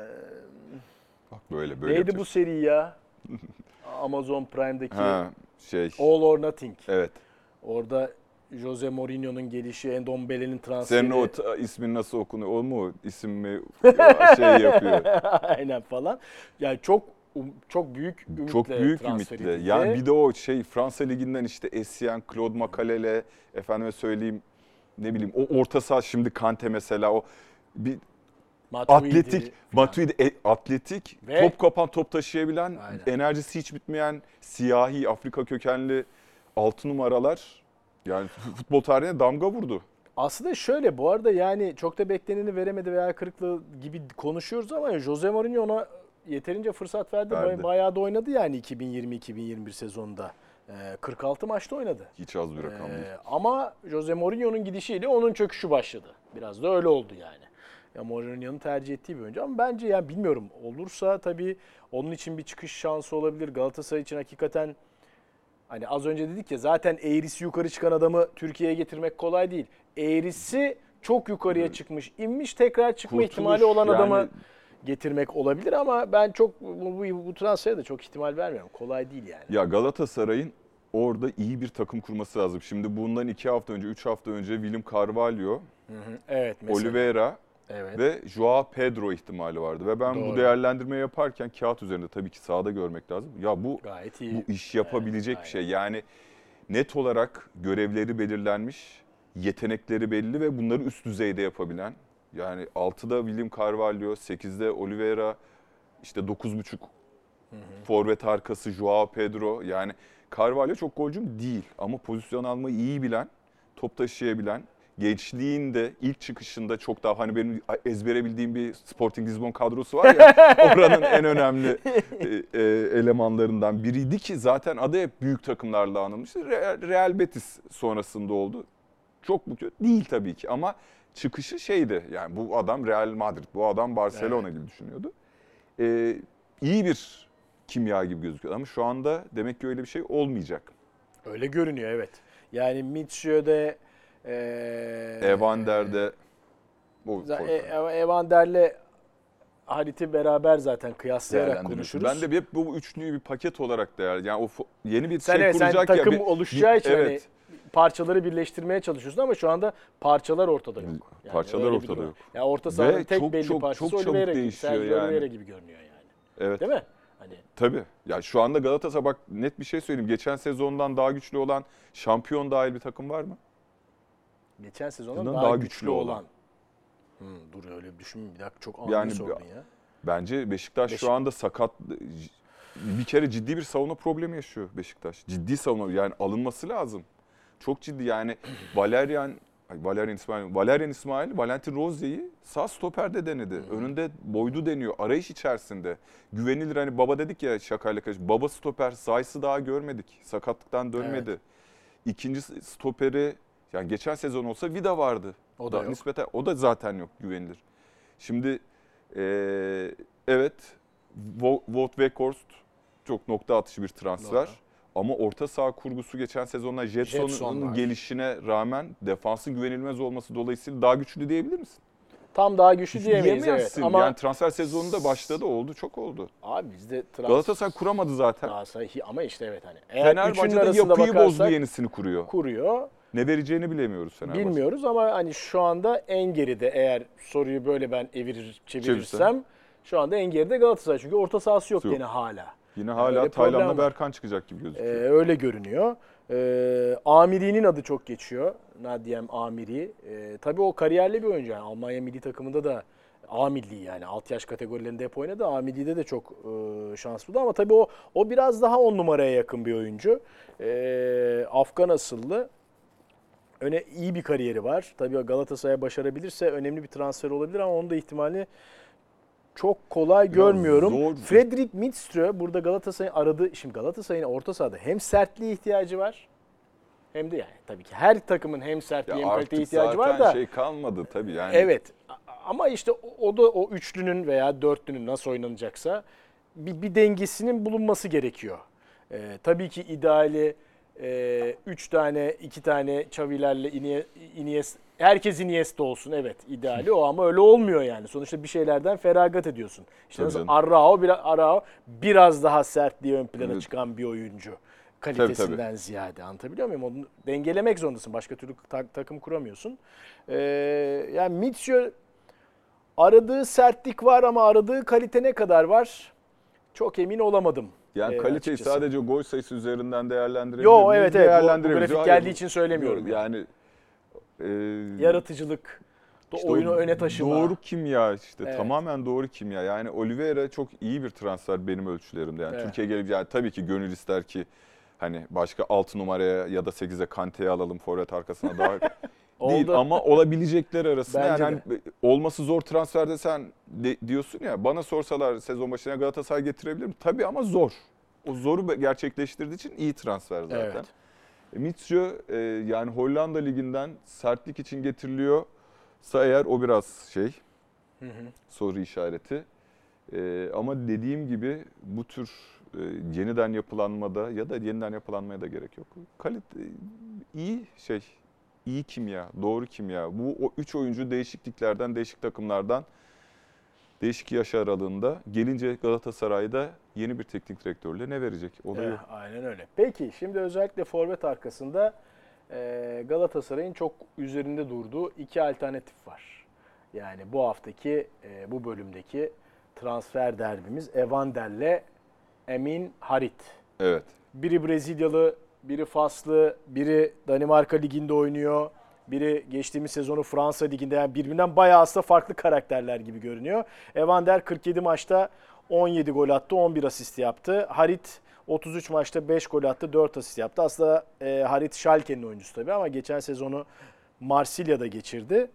Bak böyle böyle. Neydi yapacağız. bu seri ya? Amazon Prime'deki ha, şey. All or Nothing. Evet. Orada Jose Mourinho'nun gelişi, Ndombele'nin transferi. Senin o ta, ismin nasıl okunuyor? O mu isim mi şey yapıyor? Aynen falan. Yani çok çok büyük ümitle Çok büyük ümitle. Edildi. Yani bir de o şey Fransa Ligi'nden işte Essien, Claude Makalele, efendime söyleyeyim ne bileyim o orta saha şimdi Kante mesela o bir Matuidi, atletik, Matuidi yani. atletik, Ve, top kapan, top taşıyabilen, aynen. enerjisi hiç bitmeyen, siyahi, Afrika kökenli altı numaralar yani futbol tarihine damga vurdu. Aslında şöyle bu arada yani çok da bekleneni veremedi veya kırıklığı gibi konuşuyoruz ama Jose Mourinho ona yeterince fırsat verdi. verdi. Bayağı da oynadı yani iki bin yirmi iki bin yirmi bir sezonunda. kırk altı maçta oynadı. Hiç az bir rakam değil. Ee, ama Jose Mourinho'nun gidişiyle onun çöküşü başladı. Biraz da öyle oldu yani. Ya Mourinho'nun tercih ettiği bir oyuncu ama bence ya yani bilmiyorum olursa tabii onun için bir çıkış şansı olabilir. Galatasaray için hakikaten Hani az önce dedik ya zaten eğrisi yukarı çıkan adamı Türkiye'ye getirmek kolay değil. Eğrisi çok yukarıya çıkmış, inmiş tekrar çıkma Kurtuluş, ihtimali olan yani... adamı getirmek olabilir ama ben çok bu, bu, bu transfere de çok ihtimal vermiyorum. Kolay değil yani. Ya Galatasaray'ın orada iyi bir takım kurması lazım. Şimdi bundan iki hafta önce, üç hafta önce William Carvalho, hı hı. Evet, Oliveira evet. ve Joao Pedro ihtimali vardı. Ve ben Doğru. bu değerlendirmeyi yaparken kağıt üzerinde tabii ki sahada görmek lazım. Ya bu bu iş yapabilecek evet, bir şey. Yani net olarak görevleri belirlenmiş, yetenekleri belli ve bunları üst düzeyde yapabilen. Yani altıda William Carvalho, sekizde Oliveira, işte dokuz buçuk forvet arkası Joao Pedro. Yani Carvalho çok golcüm değil ama pozisyon almayı iyi bilen, top taşıyabilen. Gençliğinde ilk çıkışında çok daha hani benim ezbere bildiğim bir Sporting Lisbon kadrosu var ya oranın en önemli e, e, elemanlarından biriydi ki zaten adı hep büyük takımlarla anılmıştı. Real, Real Betis sonrasında oldu. Çok mu kötü? Değil tabii ki ama çıkışı şeydi yani bu adam Real Madrid, bu adam Barcelona evet. gibi düşünüyordu. E, iyi bir kimya gibi gözüküyor ama şu anda demek ki öyle bir şey olmayacak. Öyle görünüyor evet. Yani Midtjö'de Ee, Evander'de bu e, Evander'le Harit'i beraber zaten kıyaslayarak konuşuruz. Ben de hep bu üçlüyü bir paket olarak değerli. Yani o yeni bir sen şey evet, kuracak sen ya. Takım bir, oluşacağı bir, için evet. hani parçaları birleştirmeye çalışıyorsun ama şu anda parçalar ortada yok. Yani parçalar ortada yok. Ya yani orta sahanın tek çok, belli çok, parçası çok Oliveira gibi, değişiyor yani. Oliveira gibi görünüyor yani. Evet. Değil mi? Hani tabii. Ya yani şu anda Galatasaray bak net bir şey söyleyeyim. Geçen sezondan daha güçlü olan şampiyon dahil bir takım var mı? Geçen sezondan daha, daha güçlü, güçlü olan. olan. Hmm, dur öyle bir düşünme bir dakika çok anlı yani, sordun ya. Bence Beşiktaş Beşik... şu anda sakat. Bir kere ciddi bir savunma problemi yaşıyor Beşiktaş. Ciddi savunma yani alınması lazım. Çok ciddi yani Valerian Valerian İsmail, Valerian İsmail, Valentin Rozi'yi sağ stoperde denedi. Hmm. Önünde Boydu deniyor. Arayış içerisinde. Güvenilir, hani baba dedik ya şakayla karışık. Baba stoper, Zayis'i daha görmedik. Sakatlıktan dönmedi. Evet. İkinci stoperi, yani geçen sezon olsa Vida vardı. O da, da yok. Nispeten, o da zaten yok, güvenilir. Şimdi ee, evet, Wout Weghorst çok nokta atışı bir transfer. Doğru. Ama orta saha kurgusu geçen sezonla Jetson'un Jetson gelişine rağmen defansın güvenilmez olması dolayısıyla daha güçlü diyebilir misin? Tam daha güçlü Hiç diyemeyiz evet. Ama yani transfer sezonunda başladı, oldu, çok oldu. Abi bizde trans... Galatasaray kuramadı zaten. Galatasaray ama işte evet hani. Eğer Fenerbahçe'de yapıyı bozdu, yenisini kuruyor. Kuruyor. Ne vereceğini bilemiyoruz Fenerbahçe. Bilmiyoruz ama hani şu anda en geride, eğer soruyu böyle ben evirir çevirirsem Çevirsen. şu anda en geride Galatasaray, çünkü orta sahası yok Su. gene hala. Yine hala yani Tayland'da Berkan çıkacak gibi gözüküyor. Ee, öyle görünüyor. Ee, Amiri'nin adı çok geçiyor. Nadiem Amiri. Ee, tabii o kariyerli bir oyuncu. Yani Almanya milli takımında da A-milli yani altı yaş kategorilerinde hep oynadı. A-milli'de de çok e, şanslıydı ama tabii o o biraz daha on numaraya yakın bir oyuncu. Ee, Afgan asıllı. Öne iyi bir kariyeri var. Tabii Galatasaray'a başarabilirse önemli bir transfer olabilir ama onun da ihtimali çok kolay biraz görmüyorum. Zor. Fredrik Midtsjö burada Galatasaray'ın aradığı, şimdi Galatasaray'ın orta sahada hem sertliğe ihtiyacı var hem de yani tabii ki her takımın hem sertliğe ya hem kaliteye ihtiyacı var da. Artık şey kalmadı tabii yani. Evet ama işte o, o da o üçlünün veya dörtlünün nasıl oynanacaksa bir, bir dengesinin bulunması gerekiyor. Ee, tabii ki ideali e, üç tane, iki tane Xavi'lerle Iniesta. Herkes Iniesta olsun, evet ideali o ama öyle olmuyor yani. Sonuçta bir şeylerden feragat ediyorsun. İşte nasıl Arao, biraz, Arao biraz daha sert diye ön plana evet. çıkan bir oyuncu kalitesinden tabii, tabii. ziyade, anlatabiliyor muyum? Onu dengelemek zorundasın, başka türlü ta- takım kuramıyorsun. Ee, yani Midtsjö aradığı sertlik var ama aradığı kalite ne kadar var çok emin olamadım. Yani evet, kaliteyi açıkçası. sadece gol sayısı üzerinden değerlendirebilir miyiz? Yok evet evet bu, bu grafik geldiği için söylemiyorum. Yani. yani. Ee, Yaratıcılık, işte oyunu o, öne taşıma. Doğru kimya işte, evet. tamamen doğru kimya. Yani Oliveira çok iyi bir transfer benim ölçülerimde. Yani evet. Türkiye'ye gelip yani tabii ki gönül ister ki hani başka altı numaraya ya da sekize Kante'yi alalım, forvet arkasına daha değil oldu. Ama olabilecekler arasında yani hani, olması zor transferde sen de, diyorsun ya, bana sorsalar sezon başına Galatasaray getirebilir mi? Tabii ama zor. O zoru gerçekleştirdiği için iyi transfer zaten. Evet. Midtsjö e, yani Hollanda Ligi'nden sertlik için getiriliyorsa eğer o biraz şey, hı hı. soru işareti. E, ama dediğim gibi bu tür e, yeniden yapılanmada ya da yeniden yapılanmaya da gerek yok. Kalite, iyi şey, iyi kimya, doğru kimya. Bu o üç oyuncu değişikliklerden, değişik takımlardan, değişik yaş aralığında gelince Galatasaray'da yeni bir teknik direktörle ne verecek? Oluyor. Eh, aynen öyle. Peki şimdi özellikle forvet arkasında e, Galatasaray'ın çok üzerinde durduğu iki alternatif var. Yani bu haftaki, e, bu bölümdeki transfer derbimiz Evander'le Amine Harit. Evet. Biri Brezilyalı, biri Faslı, biri Danimarka Ligi'nde oynuyor. Biri geçtiğimiz sezonu Fransa Ligi'nde, yani birbirinden bayağı aslında farklı karakterler gibi görünüyor. Evander kırk yedi maçta on yedi gol attı, on bir asist yaptı. Harit otuz üç maçta beş gol attı, dört asist yaptı. Aslında e, Harit Schalke'nin oyuncusu tabii ama geçen sezonu Marsilya'da geçirdi.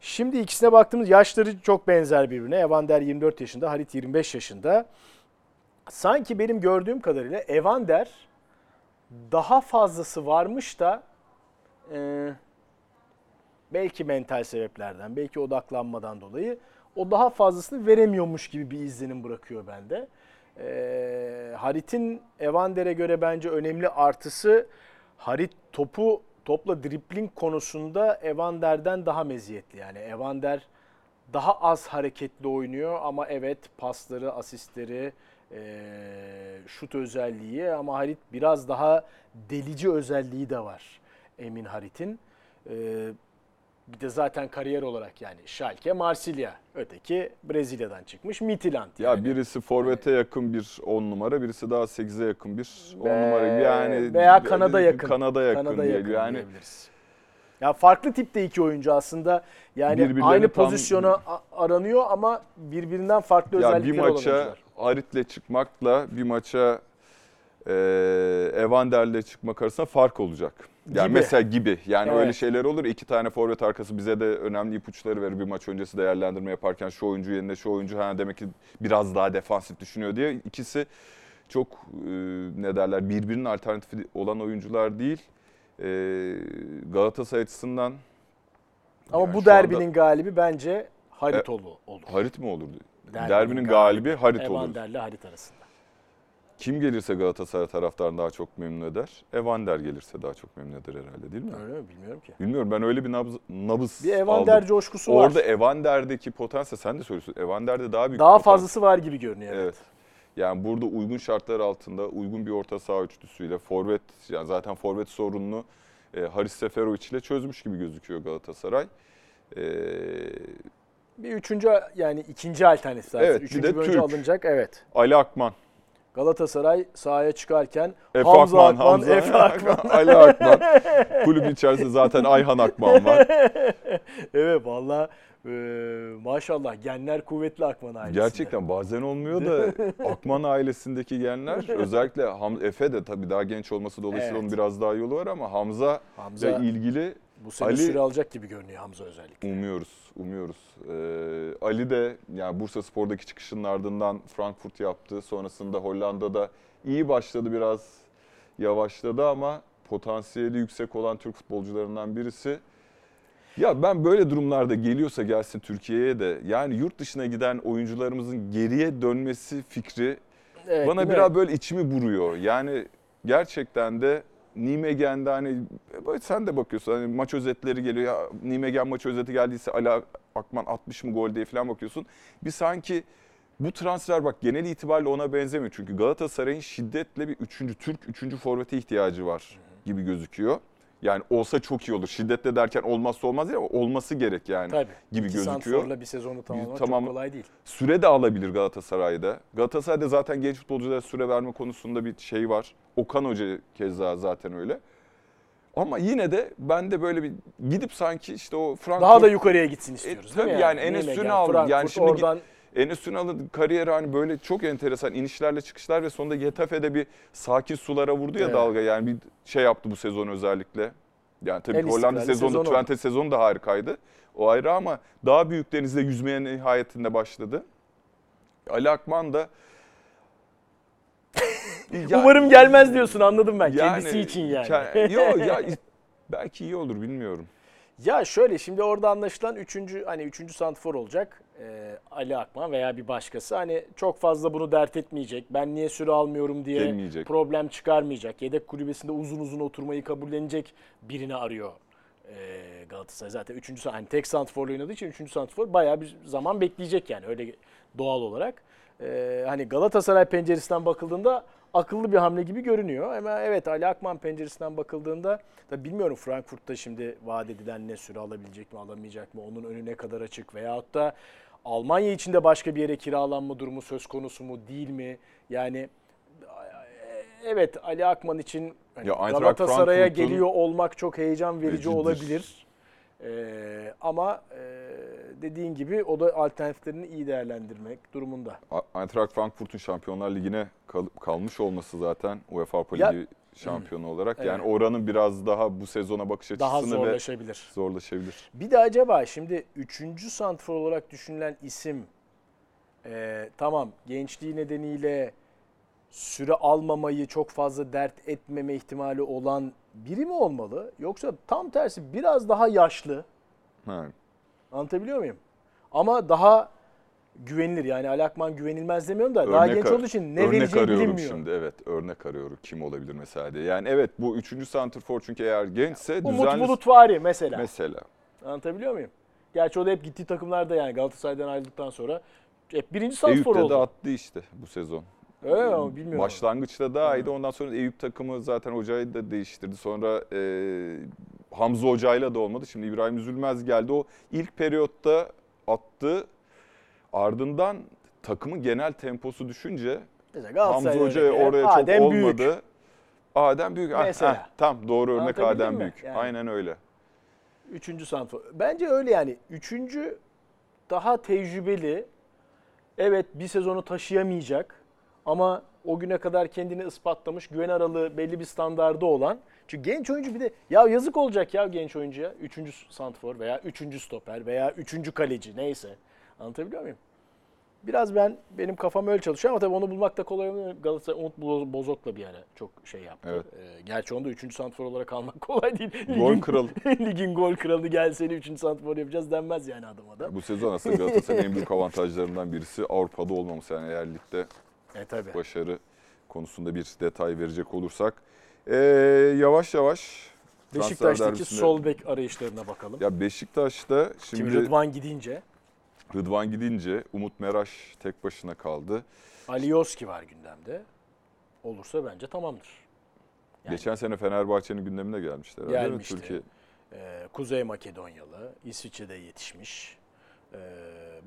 Şimdi ikisine baktığımız yaşları çok benzer birbirine. Evander yirmi dört yaşında, Harit yirmi beş yaşında. Sanki benim gördüğüm kadarıyla Evander daha fazlası varmış da... E, belki mental sebeplerden, belki odaklanmadan dolayı o daha fazlasını veremiyormuş gibi bir izlenim bırakıyor bende. Ee, Harit'in Evander'e göre bence önemli artısı, Harit topu topla dribling konusunda Evander'den daha meziyetli. Yani Evander daha az hareketli oynuyor ama evet pasları, asistleri, e, şut özelliği, ama Harit biraz daha delici özelliği de var Amine Harit'in. E, Bir de zaten kariyer olarak yani Schalke, Marsilya, öteki Brezilya'dan çıkmış Midtjylland. Yani. Ya birisi forvete yakın bir on numara, birisi daha sekize yakın bir on Ve, numara. Yani veya Kanada yakın. Kanada yakın, Kanada yakın diye, yani. diyebiliriz. Ya farklı tipte iki oyuncu aslında. Yani aynı pozisyona tam, aranıyor ama birbirinden farklı özellikleri olan oyuncular. Ya bir maça Harit'le çıkmakla bir maça e, Evander'le çıkmak arasında fark olacak. Ya yani mesela gibi. Yani evet, öyle şeyler olur. İki tane forvet arkası bize de önemli ipuçları verir. Bir maç öncesi değerlendirme yaparken şu oyuncu yerine şu oyuncu, ha demek ki biraz daha defansif düşünüyor diye. İkisi çok e, ne derler, birbirinin alternatifi olan oyuncular değil. E, Galatasaray açısından. Ama yani bu derbinin anda, galibi bence Harit e, olur. Harit mi olurdu? Derbinin, derbinin galibi, galibi Harit olur. Evander'le Harit arasında. Kim gelirse Galatasaray taraftarını daha çok memnun eder. Evander gelirse daha çok memnun eder herhalde, değil mi? Öyle mi? Bilmiyorum ki. Bilmiyorum, ben öyle bir nabız, nabız bir Evander aldım. Coşkusu orada var. Orada Evander'deki potansiyel, sen de söylüyorsun. Evander'de daha büyük. Daha fazlası var gibi görünüyor. Evet. Evet. Yani burada uygun şartlar altında uygun bir orta saha üçlüsüyle forvet, yani zaten forvet sorununu e, Haris Seferoviç ile çözmüş gibi gözüküyor Galatasaray. Eee bir üçüncü, yani ikinci alternatif zaten. Evet, üçüncü bölge alınacak. Evet. Ali Akman. Galatasaray sahaya çıkarken Efe Hamza Akman, Akman Hamza, Efe Akman, Ali Akman. Kulübün içerisinde zaten Ayhan Akman var. Evet valla e, maşallah genler kuvvetli Akman ailesinde. Gerçekten bazen olmuyor da Akman ailesindeki genler, özellikle Ham, Efe de tabii daha genç olması dolayısıyla evet, onun biraz daha yolu var ama Hamza ile ilgili... Bu sene Ali, süre alacak gibi görünüyor Hamza özellikle. Umuyoruz, umuyoruz. Ee, Ali de yani Bursaspor'daki çıkışının ardından Frankfurt yaptı. Sonrasında Hollanda'da iyi başladı, biraz yavaşladı ama potansiyeli yüksek olan Türk futbolcularından birisi. Ya ben böyle durumlarda geliyorsa gelsin Türkiye'ye de, yani yurt dışına giden oyuncularımızın geriye dönmesi fikri evet, bana biraz böyle içimi buruyor. Yani gerçekten de Nimegen'de hani sen de bakıyorsun, hani maç özetleri geliyor ya, Nimegen maç özeti geldiyse Ala Akman atmış mı gol diye falan bakıyorsun. Bir sanki bu transfer bak genel itibariyle ona benzemiyor. Çünkü Galatasaray'ın şiddetle bir üçüncü Türk, üçüncü forvete ihtiyacı var gibi gözüküyor. Yani olsa çok iyi olur. Şiddetle derken olmazsa olmaz değil ama olması gerek yani. Tabii, gibi iki gözüküyor. Santrforla bir sezonu tamamlamak tamam, çok kolay değil. Süre de alabilir Galatasaray'da. Galatasaray'da zaten genç futbolculara süre verme konusunda bir şey var. Okan Hoca keza zaten öyle. Ama yine de ben de böyle bir gidip sanki işte o Frankfurt... Daha da yukarıya gitsin istiyoruz e, tabii yani. yani Enes Ünal yani, yani şimdi oradan... Enes Ünal'ın kariyeri hani böyle çok enteresan inişlerle çıkışlar ve sonunda Getafe'de bir sakin sulara vurdu ya evet, dalga. Yani bir şey yaptı bu sezon özellikle. Yani tabii ki Hollanda sezonu, Twente sezonu da harikaydı. O ayrı ama daha büyük denizde yüzmeye nihayetinde başladı. Ali Akman da... yani, umarım gelmez diyorsun, anladım ben. Yani, kendisi için yani. yani yok ya, belki iyi olur, bilmiyorum. Ya şöyle, şimdi orada anlaşılan üçüncü, hani üçüncü santifor olacak ee, Ali Akman veya bir başkası. Hani çok fazla bunu dert etmeyecek. Ben niye süre almıyorum diye gelmeyecek, problem çıkarmayacak. Yedek kulübesinde uzun uzun oturmayı kabullenecek birini arıyor ee, Galatasaray. Zaten üçüncü santifor, hani tek santiforla oynadığı için üçüncü santifor bayağı bir zaman bekleyecek yani, öyle doğal olarak. Ee, hani Galatasaray penceresinden bakıldığında akıllı bir hamle gibi görünüyor. Ama evet, Ali Akman penceresinden bakıldığında da bilmiyorum Frankfurt'ta şimdi vaat edilen ne, süre alabilecek mi alamayacak mı, onun önü ne kadar açık veyahut da Almanya içinde başka bir yere kiralanma durumu söz konusu mu değil mi? Yani evet, Ali Akman için hani ya, Galatasaray'a geliyor olmak çok heyecan verici olabilir. Ee, ama e, dediğin gibi o da alternatiflerini iyi değerlendirmek durumunda. Eintracht Frankfurt'un Şampiyonlar Ligi'ne kal- kalmış olması zaten UEFA Avrupa Ligi şampiyonu hı, olarak. Evet. Yani oranın biraz daha bu sezona bakış açısını daha zorlaşabilir. zorlaşabilir. Bir de acaba şimdi üçüncü santrfor olarak düşünülen isim e, tamam gençliği nedeniyle süre almamayı çok fazla dert etmeme ihtimali olan biri mi olmalı? Yoksa tam tersi biraz daha yaşlı. Evet. Anlatabiliyor muyum? Ama daha güvenilir. Yani Ali Akman güvenilmez demiyorum da örnek daha genç ar- olduğu için ne vereceğini bilmiyorum. Şimdi. Evet, örnek arıyorum. Kim olabilir mesela diye. Yani evet, bu üçüncü santrfor çünkü eğer gençse Umut düzenli... Umut Bulutvari mesela. Mesela. Anlatabiliyor muyum? Gerçi o da hep gittiği takımlarda yani Galatasaray'dan ayrıldıktan sonra hep birinci santrfor oldu. Eyüp'te de attı işte bu sezon. Öyle mi? Bilmiyorum. Başlangıçta daha iyiydi. Ondan sonra Eyüp takımı zaten hocayı da değiştirdi. Sonra e, Hamza hocayla da olmadı. Şimdi İbrahim Üzülmez geldi. O ilk periyotta attı. Ardından takımın genel temposu düşünce Hamza Hoca oraya çok Adem olmadı. Büyük. Adem Büyük. Mesela. Heh, tam doğru örnek Adem Büyük. Yani. Aynen öyle. Üçüncü santrfor. Bence öyle yani. Üçüncü daha tecrübeli. Evet, bir sezonu taşıyamayacak. Ama o güne kadar kendini ispatlamış, güven aralığı belli bir standardı olan. Çünkü genç oyuncu bir de ya yazık olacak ya genç oyuncuya. Üçüncü santfor veya üçüncü stoper veya üçüncü kaleci neyse. Anlatabiliyor muyum? Biraz ben benim kafam öyle çalışıyor ama tabii onu bulmak da kolay olmuyor. Galatasaray Umut Bozok'la bir ara çok şey yaptı. Evet. Ee, gerçi onda üçüncü santfor olarak almak kolay değil. Ligin, gol kralı. Ligin gol kralı gel seni üçüncü santfor yapacağız denmez yani adama da. Bu sezon aslında Galatasaray'ın en büyük avantajlarından birisi Avrupa'da olmaması. Yani eğer ligde e, tabii. başarı konusunda bir detay verecek olursak. Ee, yavaş yavaş. Beşiktaş'taki sol bek arayışlarına bakalım. Ya Beşiktaş'ta şimdi... Kim Rıdvan gidince... Rıdvan gidince Umut Meraş tek başına kaldı. Alioski var gündemde. Olursa bence tamamdır. Yani, geçen sene Fenerbahçe'nin gündemine gelmişti herhalde. Gelmişti. Türkiye. Ee, Kuzey Makedonyalı, İsviçre'de yetişmiş. Ee,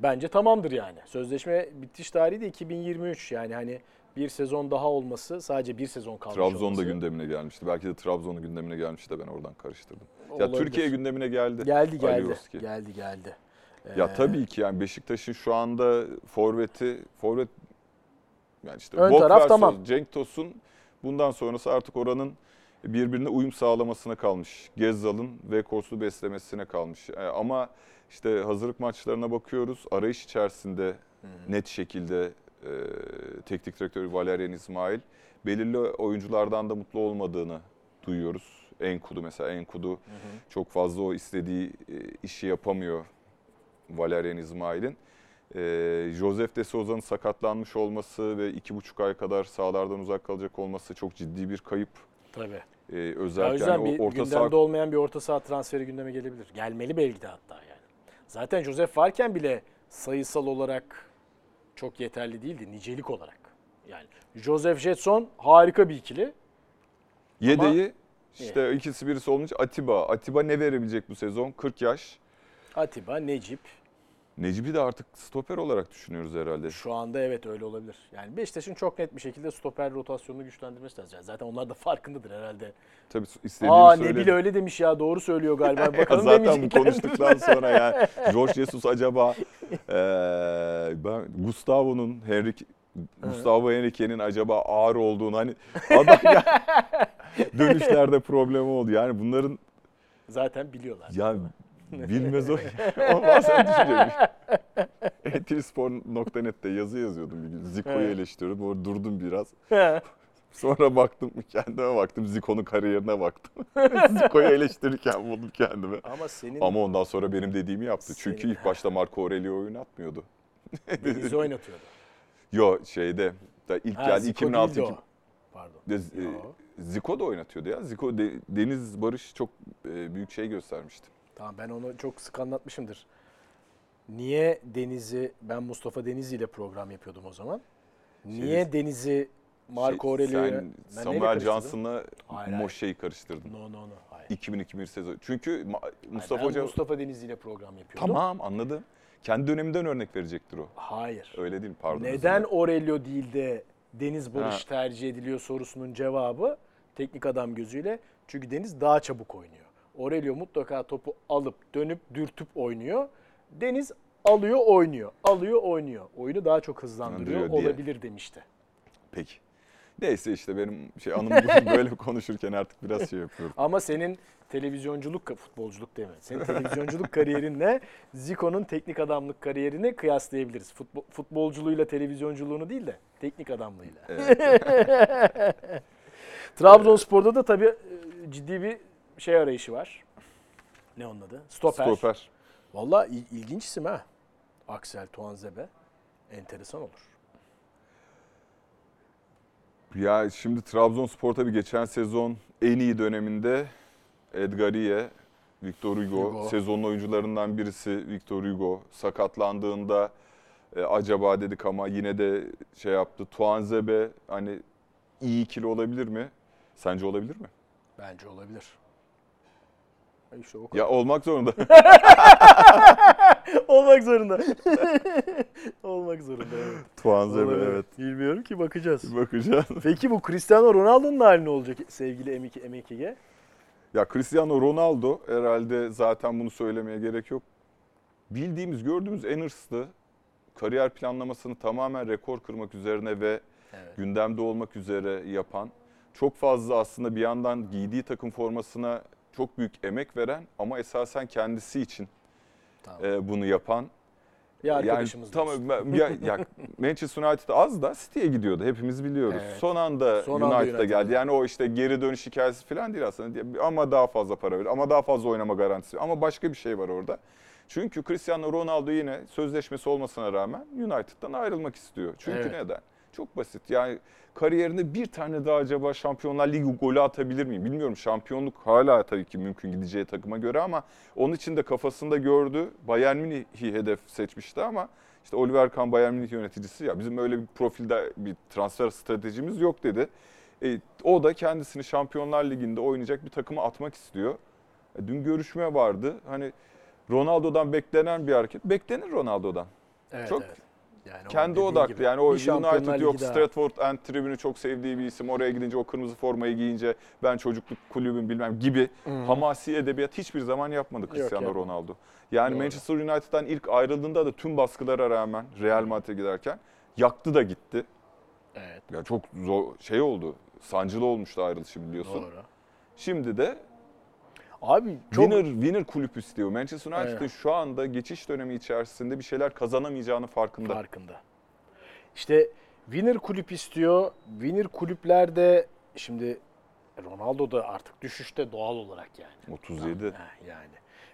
bence tamamdır yani. Sözleşme bitiş tarihi de iki bin yirmi üç. Yani hani bir sezon daha olması, sadece bir sezon kalmış olması. Trabzon'da gündemine gelmişti. Belki de Trabzon'un gündemine gelmişti de ben oradan karıştırdım. Olabilir. Ya Türkiye gündemine geldi. Geldi geldi. Alioski. Geldi geldi. Ya tabii ki yani Beşiktaş'ın şu anda forveti, forvet yani işte Bokversos, tamam. Cenk Tosun bundan sonrası artık oranın birbirine uyum sağlamasına kalmış. Gezzal'ın ve Korslu beslemesine kalmış. Ama işte hazırlık maçlarına bakıyoruz. Arayış içerisinde hmm. net şekilde e, teknik direktörü Valerian İsmail belirli oyunculardan da mutlu olmadığını duyuyoruz. Enkudu mesela Enkudu hmm. çok fazla o istediği e, işi yapamıyor. Valerian İsmail'in. Ee, Josef de Souza'nın sakatlanmış olması ve iki buçuk ay kadar sahalardan uzak kalacak olması çok ciddi bir kayıp. Tabii. Ee, özellikle o yüzden yani bir orta gündemde sağ... olmayan bir orta saha transferi gündeme gelebilir. Gelmeli belki de hatta yani. Zaten Josef varken bile sayısal olarak çok yeterli değildi. Nicelik olarak. Yani Josef Jetson harika bir ikili. Yedeği ama... işte ee. ikisi birisi olunca Atiba. Atiba ne verebilecek bu sezon? kırk yaş. Atiba, Necip. Necip'i de artık stoper olarak düşünüyoruz herhalde. Şu anda evet öyle olabilir. Yani Beşiktaş'ın çok net bir şekilde stoper rotasyonunu güçlendirmesi lazım. Yani zaten onlar da farkındadır herhalde. Tabii istediğini Aa, söyledim. Nebil öyle demiş ya doğru söylüyor galiba. Bakalım zaten bu konuştuktan sonra ya. Jorge Jesus acaba e, ben Gustavo'nun, Henrik, Gustavo Henrique'nin acaba ağır olduğunu hani adam ya, dönüşlerde problemi oldu. Yani bunların zaten biliyorlar. Yani bilmez o. Onu bazen düşünüyormuş. e t r spor nokta net'te yazı yazıyordum bir gün. Zico'yu eleştiriyordum. Orada durdum biraz. Sonra baktım kendime baktım. Zico'nun kariyerine baktım. Zico'yu eleştirirken buldum kendime. Ama, senin... Ama ondan sonra benim dediğimi yaptı. Senin... Çünkü ilk başta Marco Aurelio oynatmıyordu. Deniz'i oynatıyordu. Yo şeyde. İlk ha, geldi iki bin altı. Pardon. De, Zico da oynatıyordu ya. Zico, de, Deniz Barış çok e, büyük şey göstermişti. Tamam ben onu çok sık anlatmışımdır. Niye Deniz'i, ben Mustafa Denizli ile program yapıyordum o zaman. Niye şey, Deniz'i, Marco şey, Aurelio'ya... Sen Samuel Johnson'la Moşe'yi karıştırdın. No, no, no. iki bin iki bin bir sezon. Çünkü Mustafa hayır, ben Hoca... Mustafa Denizli ile program yapıyordum. Tamam anladım. Kendi döneminden örnek verecektir o. Hayır. Öyle değil mi? Pardon. Neden Aurelio değil de Deniz Barış ha. tercih ediliyor sorusunun cevabı teknik adam gözüyle. Çünkü Deniz daha çabuk oynuyor. Aurelio mutlaka topu alıp dönüp dürtüp oynuyor. Deniz alıyor oynuyor. Alıyor oynuyor. Oyunu daha çok hızlandırıyor olabilir demişti. Peki. Neyse işte benim şey anım böyle konuşurken artık biraz şey yapıyorum. Ama senin televizyonculuk, futbolculuk değil mi? Senin televizyonculuk kariyerinle Zico'nun teknik adamlık kariyerini kıyaslayabiliriz. Futbol, futbolculuğuyla televizyonculuğunu değil de teknik adamlığıyla. Evet. Trabzonspor'da da tabii ciddi bir şey arayışı var. Ne onun adı? Stoper. Stoper. Valla ilginç isim ha. Axel Tuanzebe. Enteresan olur. Ya şimdi Trabzonspor tabii geçen sezon en iyi döneminde Edgariye, Victor Hugo, Hugo. Sezonun oyuncularından birisi Victor Hugo. Sakatlandığında e, acaba dedik ama yine de şey yaptı. Tuanzebe hani iyi ikili olabilir mi? Sence olabilir mi? Bence olabilir. İşte ya olmak zorunda. olmak zorunda. olmak zorunda evet. Tuanzebe evet. Bilmiyorum ki bakacağız. Bakacağız. Peki bu Cristiano Ronaldo'nun hali ne olacak sevgili M iki G? Ya Cristiano Ronaldo herhalde zaten bunu söylemeye gerek yok. Bildiğimiz gördüğümüz en hırslı kariyer planlamasını tamamen rekor kırmak üzerine ve evet, gündemde olmak üzere yapan, çok fazla aslında bir yandan giydiği takım formasına çok büyük emek veren ama esasen kendisi için tamam, e, bunu yapan. Bir arkadaşımız yani, tamam, ya, ya Manchester United'da az da City'ye gidiyordu. Hepimiz biliyoruz. Evet. Son anda Son United'a anda geldi. Yani o işte geri dönüş hikayesi falan değil aslında. Ama daha fazla para verir. Ama daha fazla oynama garantisi. Ama başka bir şey var orada. Çünkü Cristiano Ronaldo yine sözleşmesi olmasına rağmen United'dan ayrılmak istiyor. Çünkü evet, neden? Çok basit. Yani kariyerinde bir tane daha acaba Şampiyonlar Ligi golü atabilir miyim? Bilmiyorum. Şampiyonluk hala tabii ki mümkün gideceği takıma göre ama onun için de kafasında gördü. Bayern Münih'i hedef seçmişti ama işte Oliver Kahn Bayern Münih yöneticisi ya bizim öyle bir profilde bir transfer stratejimiz yok dedi. E, o da kendisini Şampiyonlar Ligi'nde oynayacak bir takıma atmak istiyor. E, dün görüşme vardı. Hani Ronaldo'dan beklenen bir hareket. Beklenir Ronaldo'dan. Evet, çok evet. Yani kendi odaklı gibi. Yani o United yok, Stratford and Tribune'ü çok sevdiği bir isim. Oraya gidince o kırmızı formayı giyince ben çocukluk kulübüm bilmem gibi hmm. hamasi edebiyat hiçbir zaman yapmadı Cristiano yok, Ronaldo. Yani doğru. Manchester United'dan ilk ayrıldığında da tüm baskılara rağmen Real Madrid'e giderken yaktı da gitti. Evet. Ya çok zor şey oldu, sancılı olmuştu ayrılışı biliyorsun. Doğru. Şimdi de abi çok... winner, winner kulüp istiyor. Manchester United'ın evet, şu anda geçiş dönemi içerisinde bir şeyler kazanamayacağını farkında. Farkında. İşte winner kulüp istiyor. Winner kulüplerde şimdi Ronaldo da artık düşüşte doğal olarak yani. otuz yedi. Yani, yani.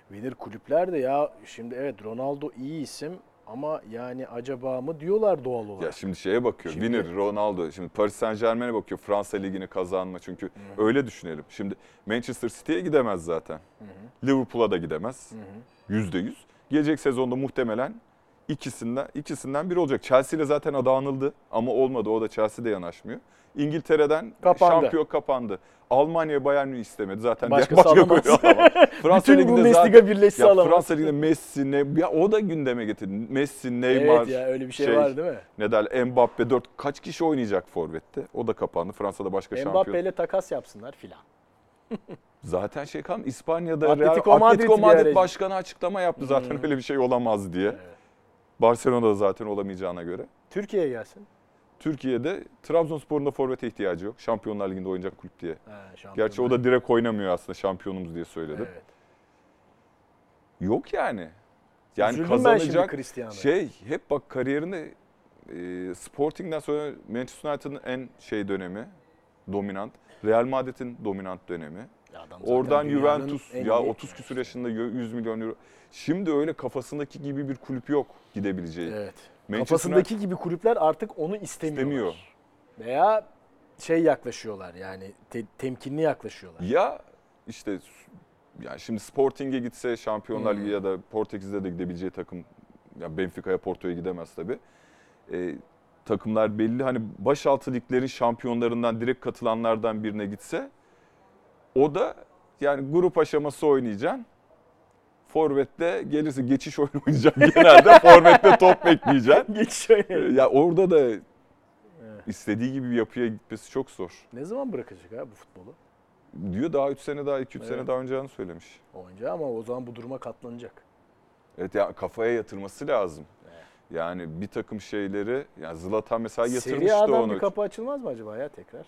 Winner kulüplerde ya şimdi evet Ronaldo iyi isim ama yani acaba mı diyorlar doğal olarak. Ya şimdi şeye bakıyor. Şimdi... winner Ronaldo. Şimdi Paris Saint-Germain'e bakıyor. Fransa Ligi'ni kazanma. Çünkü hı-hı, öyle düşünelim. Şimdi Manchester City'ye gidemez zaten. Hı-hı. Liverpool'a da gidemez. Hı-hı. yüzde yüz. Gelecek sezonda muhtemelen ikisinden ikisinden biri olacak. Chelsea ile zaten adı anıldı ama olmadı. O da Chelsea'de yanaşmıyor. İngiltere'den kapandı, şampiyon kapandı. Almanya Bayern Münih istemedi zaten. Başka alamaz. Fransa bütün Bundesliga birleşse alamaz. Fransa Ligi'nde Messi, ne, ya o da gündeme getirdi. Messi, Neymar. Evet ya öyle bir şey, şey var değil mi? Ne der, Mbappe dört kaç kişi oynayacak forvette? O da kapandı. Fransa'da başka Mbappe şampiyon. Mbappe ile takas yapsınlar filan. Zaten şey kan İspanya'da Atletico Real, Madrid, Atletico Madrid başkanı açıklama yaptı zaten hmm. öyle bir şey olamaz diye. Evet. Barcelona'da zaten olamayacağına göre. Türkiye'ye gelsin. Türkiye'de Trabzonspor'un da forvete ihtiyacı yok. Şampiyonlar Ligi'nde oynayacak kulüp diye. He, gerçi o da direkt oynamıyor aslında şampiyonumuz diye söyledim. Evet. Yok yani. Yani üzüldüm kazanacak şey hep bak kariyerinde e, Sporting'den sonra Manchester United'ın en şey dönemi dominant. Real Madrid'in dominant dönemi. Oradan Juventus ya otuz küsur yaşında yüz milyon euro. Şimdi öyle kafasındaki gibi bir kulüp yok gidebileceği. Evet. Manchester kafasındaki United gibi kulüpler artık onu istemiyorlar. İstemiyor. Veya şey yaklaşıyorlar yani te- temkinli yaklaşıyorlar. Ya işte yani şimdi Sporting'e gitse Şampiyonlar Ligi hmm. ya da Portekiz'de de gidebileceği takım ya Benfica'ya Porto'ya gidemez tabii. Ee, takımlar belli hani başaltı liglerin şampiyonlarından direkt katılanlardan birine gitse o da yani grup aşaması oynayacaksın. Forvet'te gelirse geçiş oynayacaksın genelde. Forvet'te top bekleyeceksin. Geçiş oynayacaksın. Ya orada da evet, istediği gibi bir yapıya gitmesi çok zor. Ne zaman bırakacak ha bu futbolu? Diyor daha üç sene daha iki üç evet, sene daha oynayacağını söylemiş. Oynayacağı ama o zaman bu duruma katlanacak. Evet ya yani kafaya yatırması lazım. Evet. Yani bir takım şeyleri yani Zlatan mesela yatırmıştı onu. Serie A'dan bir kapı açılmaz mı acaba ya tekrar?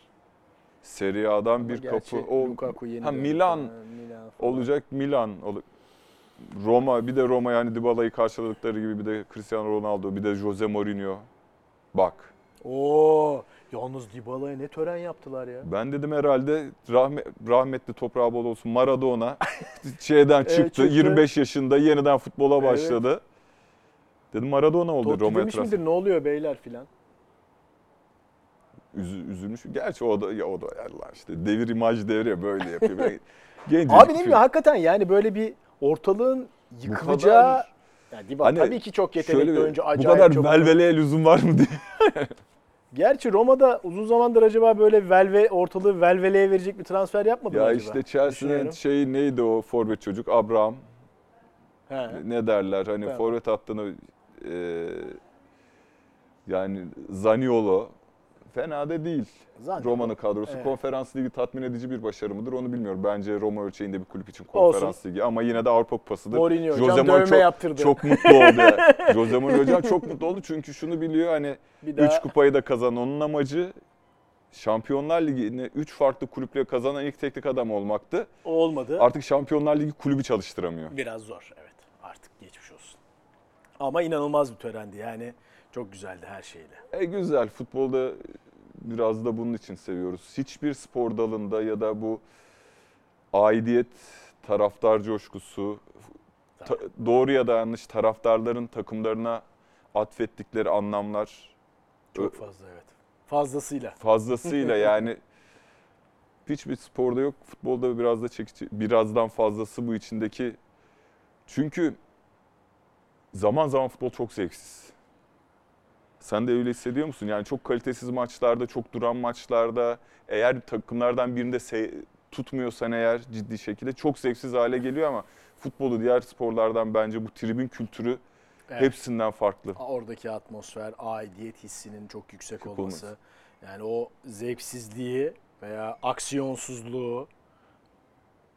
Serie A'dan ama bir kapı o ha, Milan, ha, Milan olacak Milan olacak. Roma bir de Roma yani Dybala'yı karşıladıkları gibi bir de Cristiano Ronaldo bir de Jose Mourinho bak. Oo yalnız Dybala'ya ne tören yaptılar ya. Ben dedim herhalde rahmet, rahmetli toprağı bol olsun Maradona şeyden çıktı, evet, çıktı yirmi beş yaşında yeniden futbola başladı. Evet. Dedim Maradona oldu Top Roma'ya transfer. Midir ne oluyor beyler filan. Üz, üzülmüş. Gerçi o da ya o da Allah işte devir imaj devre böyle yapıyor. Abi ne bileyim hakikaten yani böyle bir ortalığın yıkılacağı yani Dybala hani, tabii ki çok yetenekli oyuncu acayip çok. Bu kadar velveleye lüzum var mı diye. Gerçi Roma'da uzun zamandır acaba böyle velve ortalığı velveleye verecek bir transfer yapmadı ya mı acaba? Ya işte Chelsea'nin şeyi neydi o forvet çocuk Abraham. He. Ne derler hani tamam, forvet hattını e, yani Zaniolo fena da değil. Zaten Roma'nın kadrosu. Evet. Konferans Ligi tatmin edici bir başarı mıdır onu bilmiyorum. Bence Roma ölçeğinde bir kulüp için Konferans Olsun. Ligi ama yine de Avrupa Kupası'dır. Mourinho Jose hocam dövme çok, yaptırdı. Çok mutlu oldu. Jose Mourinho hocam çok mutlu oldu çünkü şunu biliyor hani üç kupayı da kazan onun amacı. Şampiyonlar Ligi'ni üç farklı kulüple kazanan ilk teknik adam olmaktı. O olmadı. Artık Şampiyonlar Ligi kulübü çalıştıramıyor. Biraz zor evet. Artık geçmiş olsun. Ama inanılmaz bir törendi yani. Çok güzeldi her şeyle. E güzel. Futbolda biraz da bunun için seviyoruz. Hiçbir spor dalında ya da bu aidiyet, taraftar coşkusu, ta, doğru ya da yanlış taraftarların takımlarına atfettikleri anlamlar. Çok fazla evet. Fazlasıyla. Fazlasıyla yani hiçbir sporda yok. Futbolda biraz da çekici, birazdan fazlası bu içindeki. Çünkü zaman zaman futbol çok zevksiz. Sen de öyle hissediyor musun? Yani çok kalitesiz maçlarda, çok duran maçlarda eğer takımlardan birinde se- tutmuyorsan eğer ciddi şekilde çok zevksiz hale geliyor ama futbolu diğer sporlardan bence bu tribün kültürü evet. hepsinden farklı. Oradaki atmosfer, aidiyet hissinin çok yüksek çok olması. Olmaz. Yani o zevksizliği veya aksiyonsuzluğu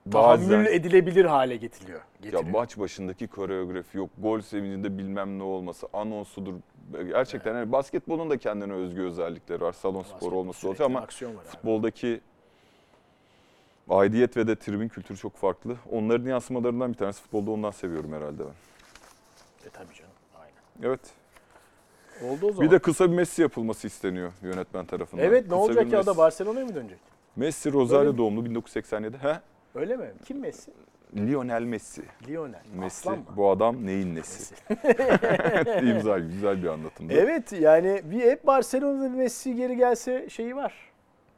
bazen, tahammül edilebilir hale getiriyor. getiriyor. Ya maç başındaki koreografi yok, gol sevincinde bilmem ne olması, anonsudur. Gerçekten evet. yani basketbolun da kendine özgü özellikleri var. Salon sporu olması olacak ama futboldaki abi. Aidiyet ve de tribün kültürü çok farklı. Onların yansımalarından bir tanesi. Futbolda ondan seviyorum herhalde ben. E tabii canım. Aynen. Evet. Oldu o zaman. Bir de kısa bir Messi yapılması isteniyor yönetmen tarafından. Evet kısa ne olacak ya da Barcelona'ya mı dönecek? Messi Rosario doğumlu bin dokuz yüz seksen yedi. He? Öyle mi? Kim Messi? Lionel Messi. Lionel. Messi. Bu adam neyin nesi? İmza güzel bir anlatımdı. Evet yani bir hep Barcelona'da bir Messi geri gelse şeyi var.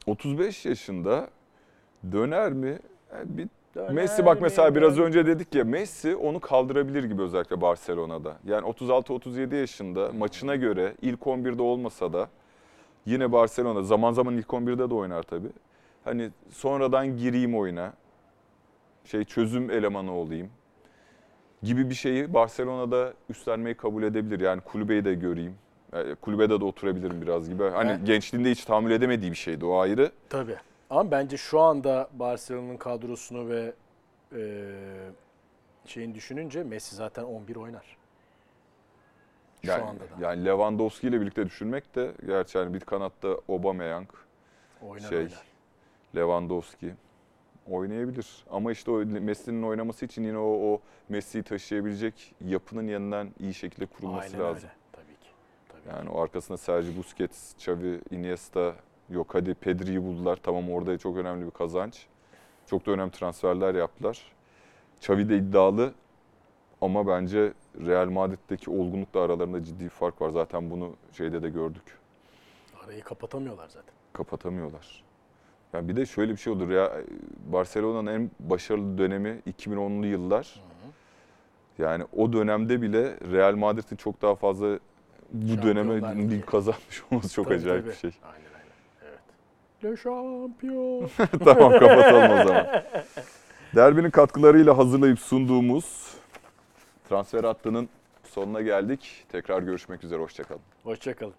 otuz beş yaşında döner mi? Yani bir döner Messi bak mesela mi? Biraz önce dedik ya Messi onu kaldırabilir gibi özellikle Barcelona'da. Yani otuz altı otuz yedi yaşında maçına göre ilk on birde olmasa da yine Barcelona zaman zaman ilk on birde de oynar tabii. Hani sonradan gireyim oyuna. Şey çözüm elemanı olayım gibi bir şeyi Barcelona'da üstlenmeyi kabul edebilir. Yani kulübeyi de göreyim. Yani kulübede de oturabilirim biraz gibi. Hani evet. gençliğinde hiç tahammül edemediği bir şeydi o ayrı. Tabii. Ama bence şu anda Barcelona'nın kadrosunu ve e, şeyini düşününce Messi zaten on bir oynar. Şu yani, anda da. Yani Lewandowski ile birlikte düşünmek de gerçi yani bir kanatta Aubameyang oynar şey, oynar. Lewandowski. Oynayabilir. Ama işte o Messi'nin oynaması için yine o, o Messi'yi taşıyabilecek yapının yeniden iyi şekilde kurulması aynen lazım. Aynen öyle. Tabii ki. Tabii yani ki. O arkasında Sergio Busquets, Xavi, Iniesta yok. Hadi Pedri'yi buldular. Tamam orada çok önemli bir kazanç. Çok da önemli transferler yaptılar. Xavi de iddialı ama bence Real Madrid'deki olgunlukla aralarında ciddi bir fark var. Zaten bunu şeyde de gördük. Arayı kapatamıyorlar zaten. Kapatamıyorlar. Yani bir de şöyle bir şey olur ya Barcelona'nın en başarılı dönemi iki bin onlu yıllar. Yani o dönemde bile Real Madrid'in çok daha fazla bu döneme lig kazanmış olması çok tabii, acayip tabii. bir şey. Aynen aynen. Evet. Le Champion. Tamam kapatalım o zaman. Derbinin katkılarıyla hazırlayıp sunduğumuz transfer hattının sonuna geldik. Tekrar görüşmek üzere hoşça kalın. Hoşça kalın.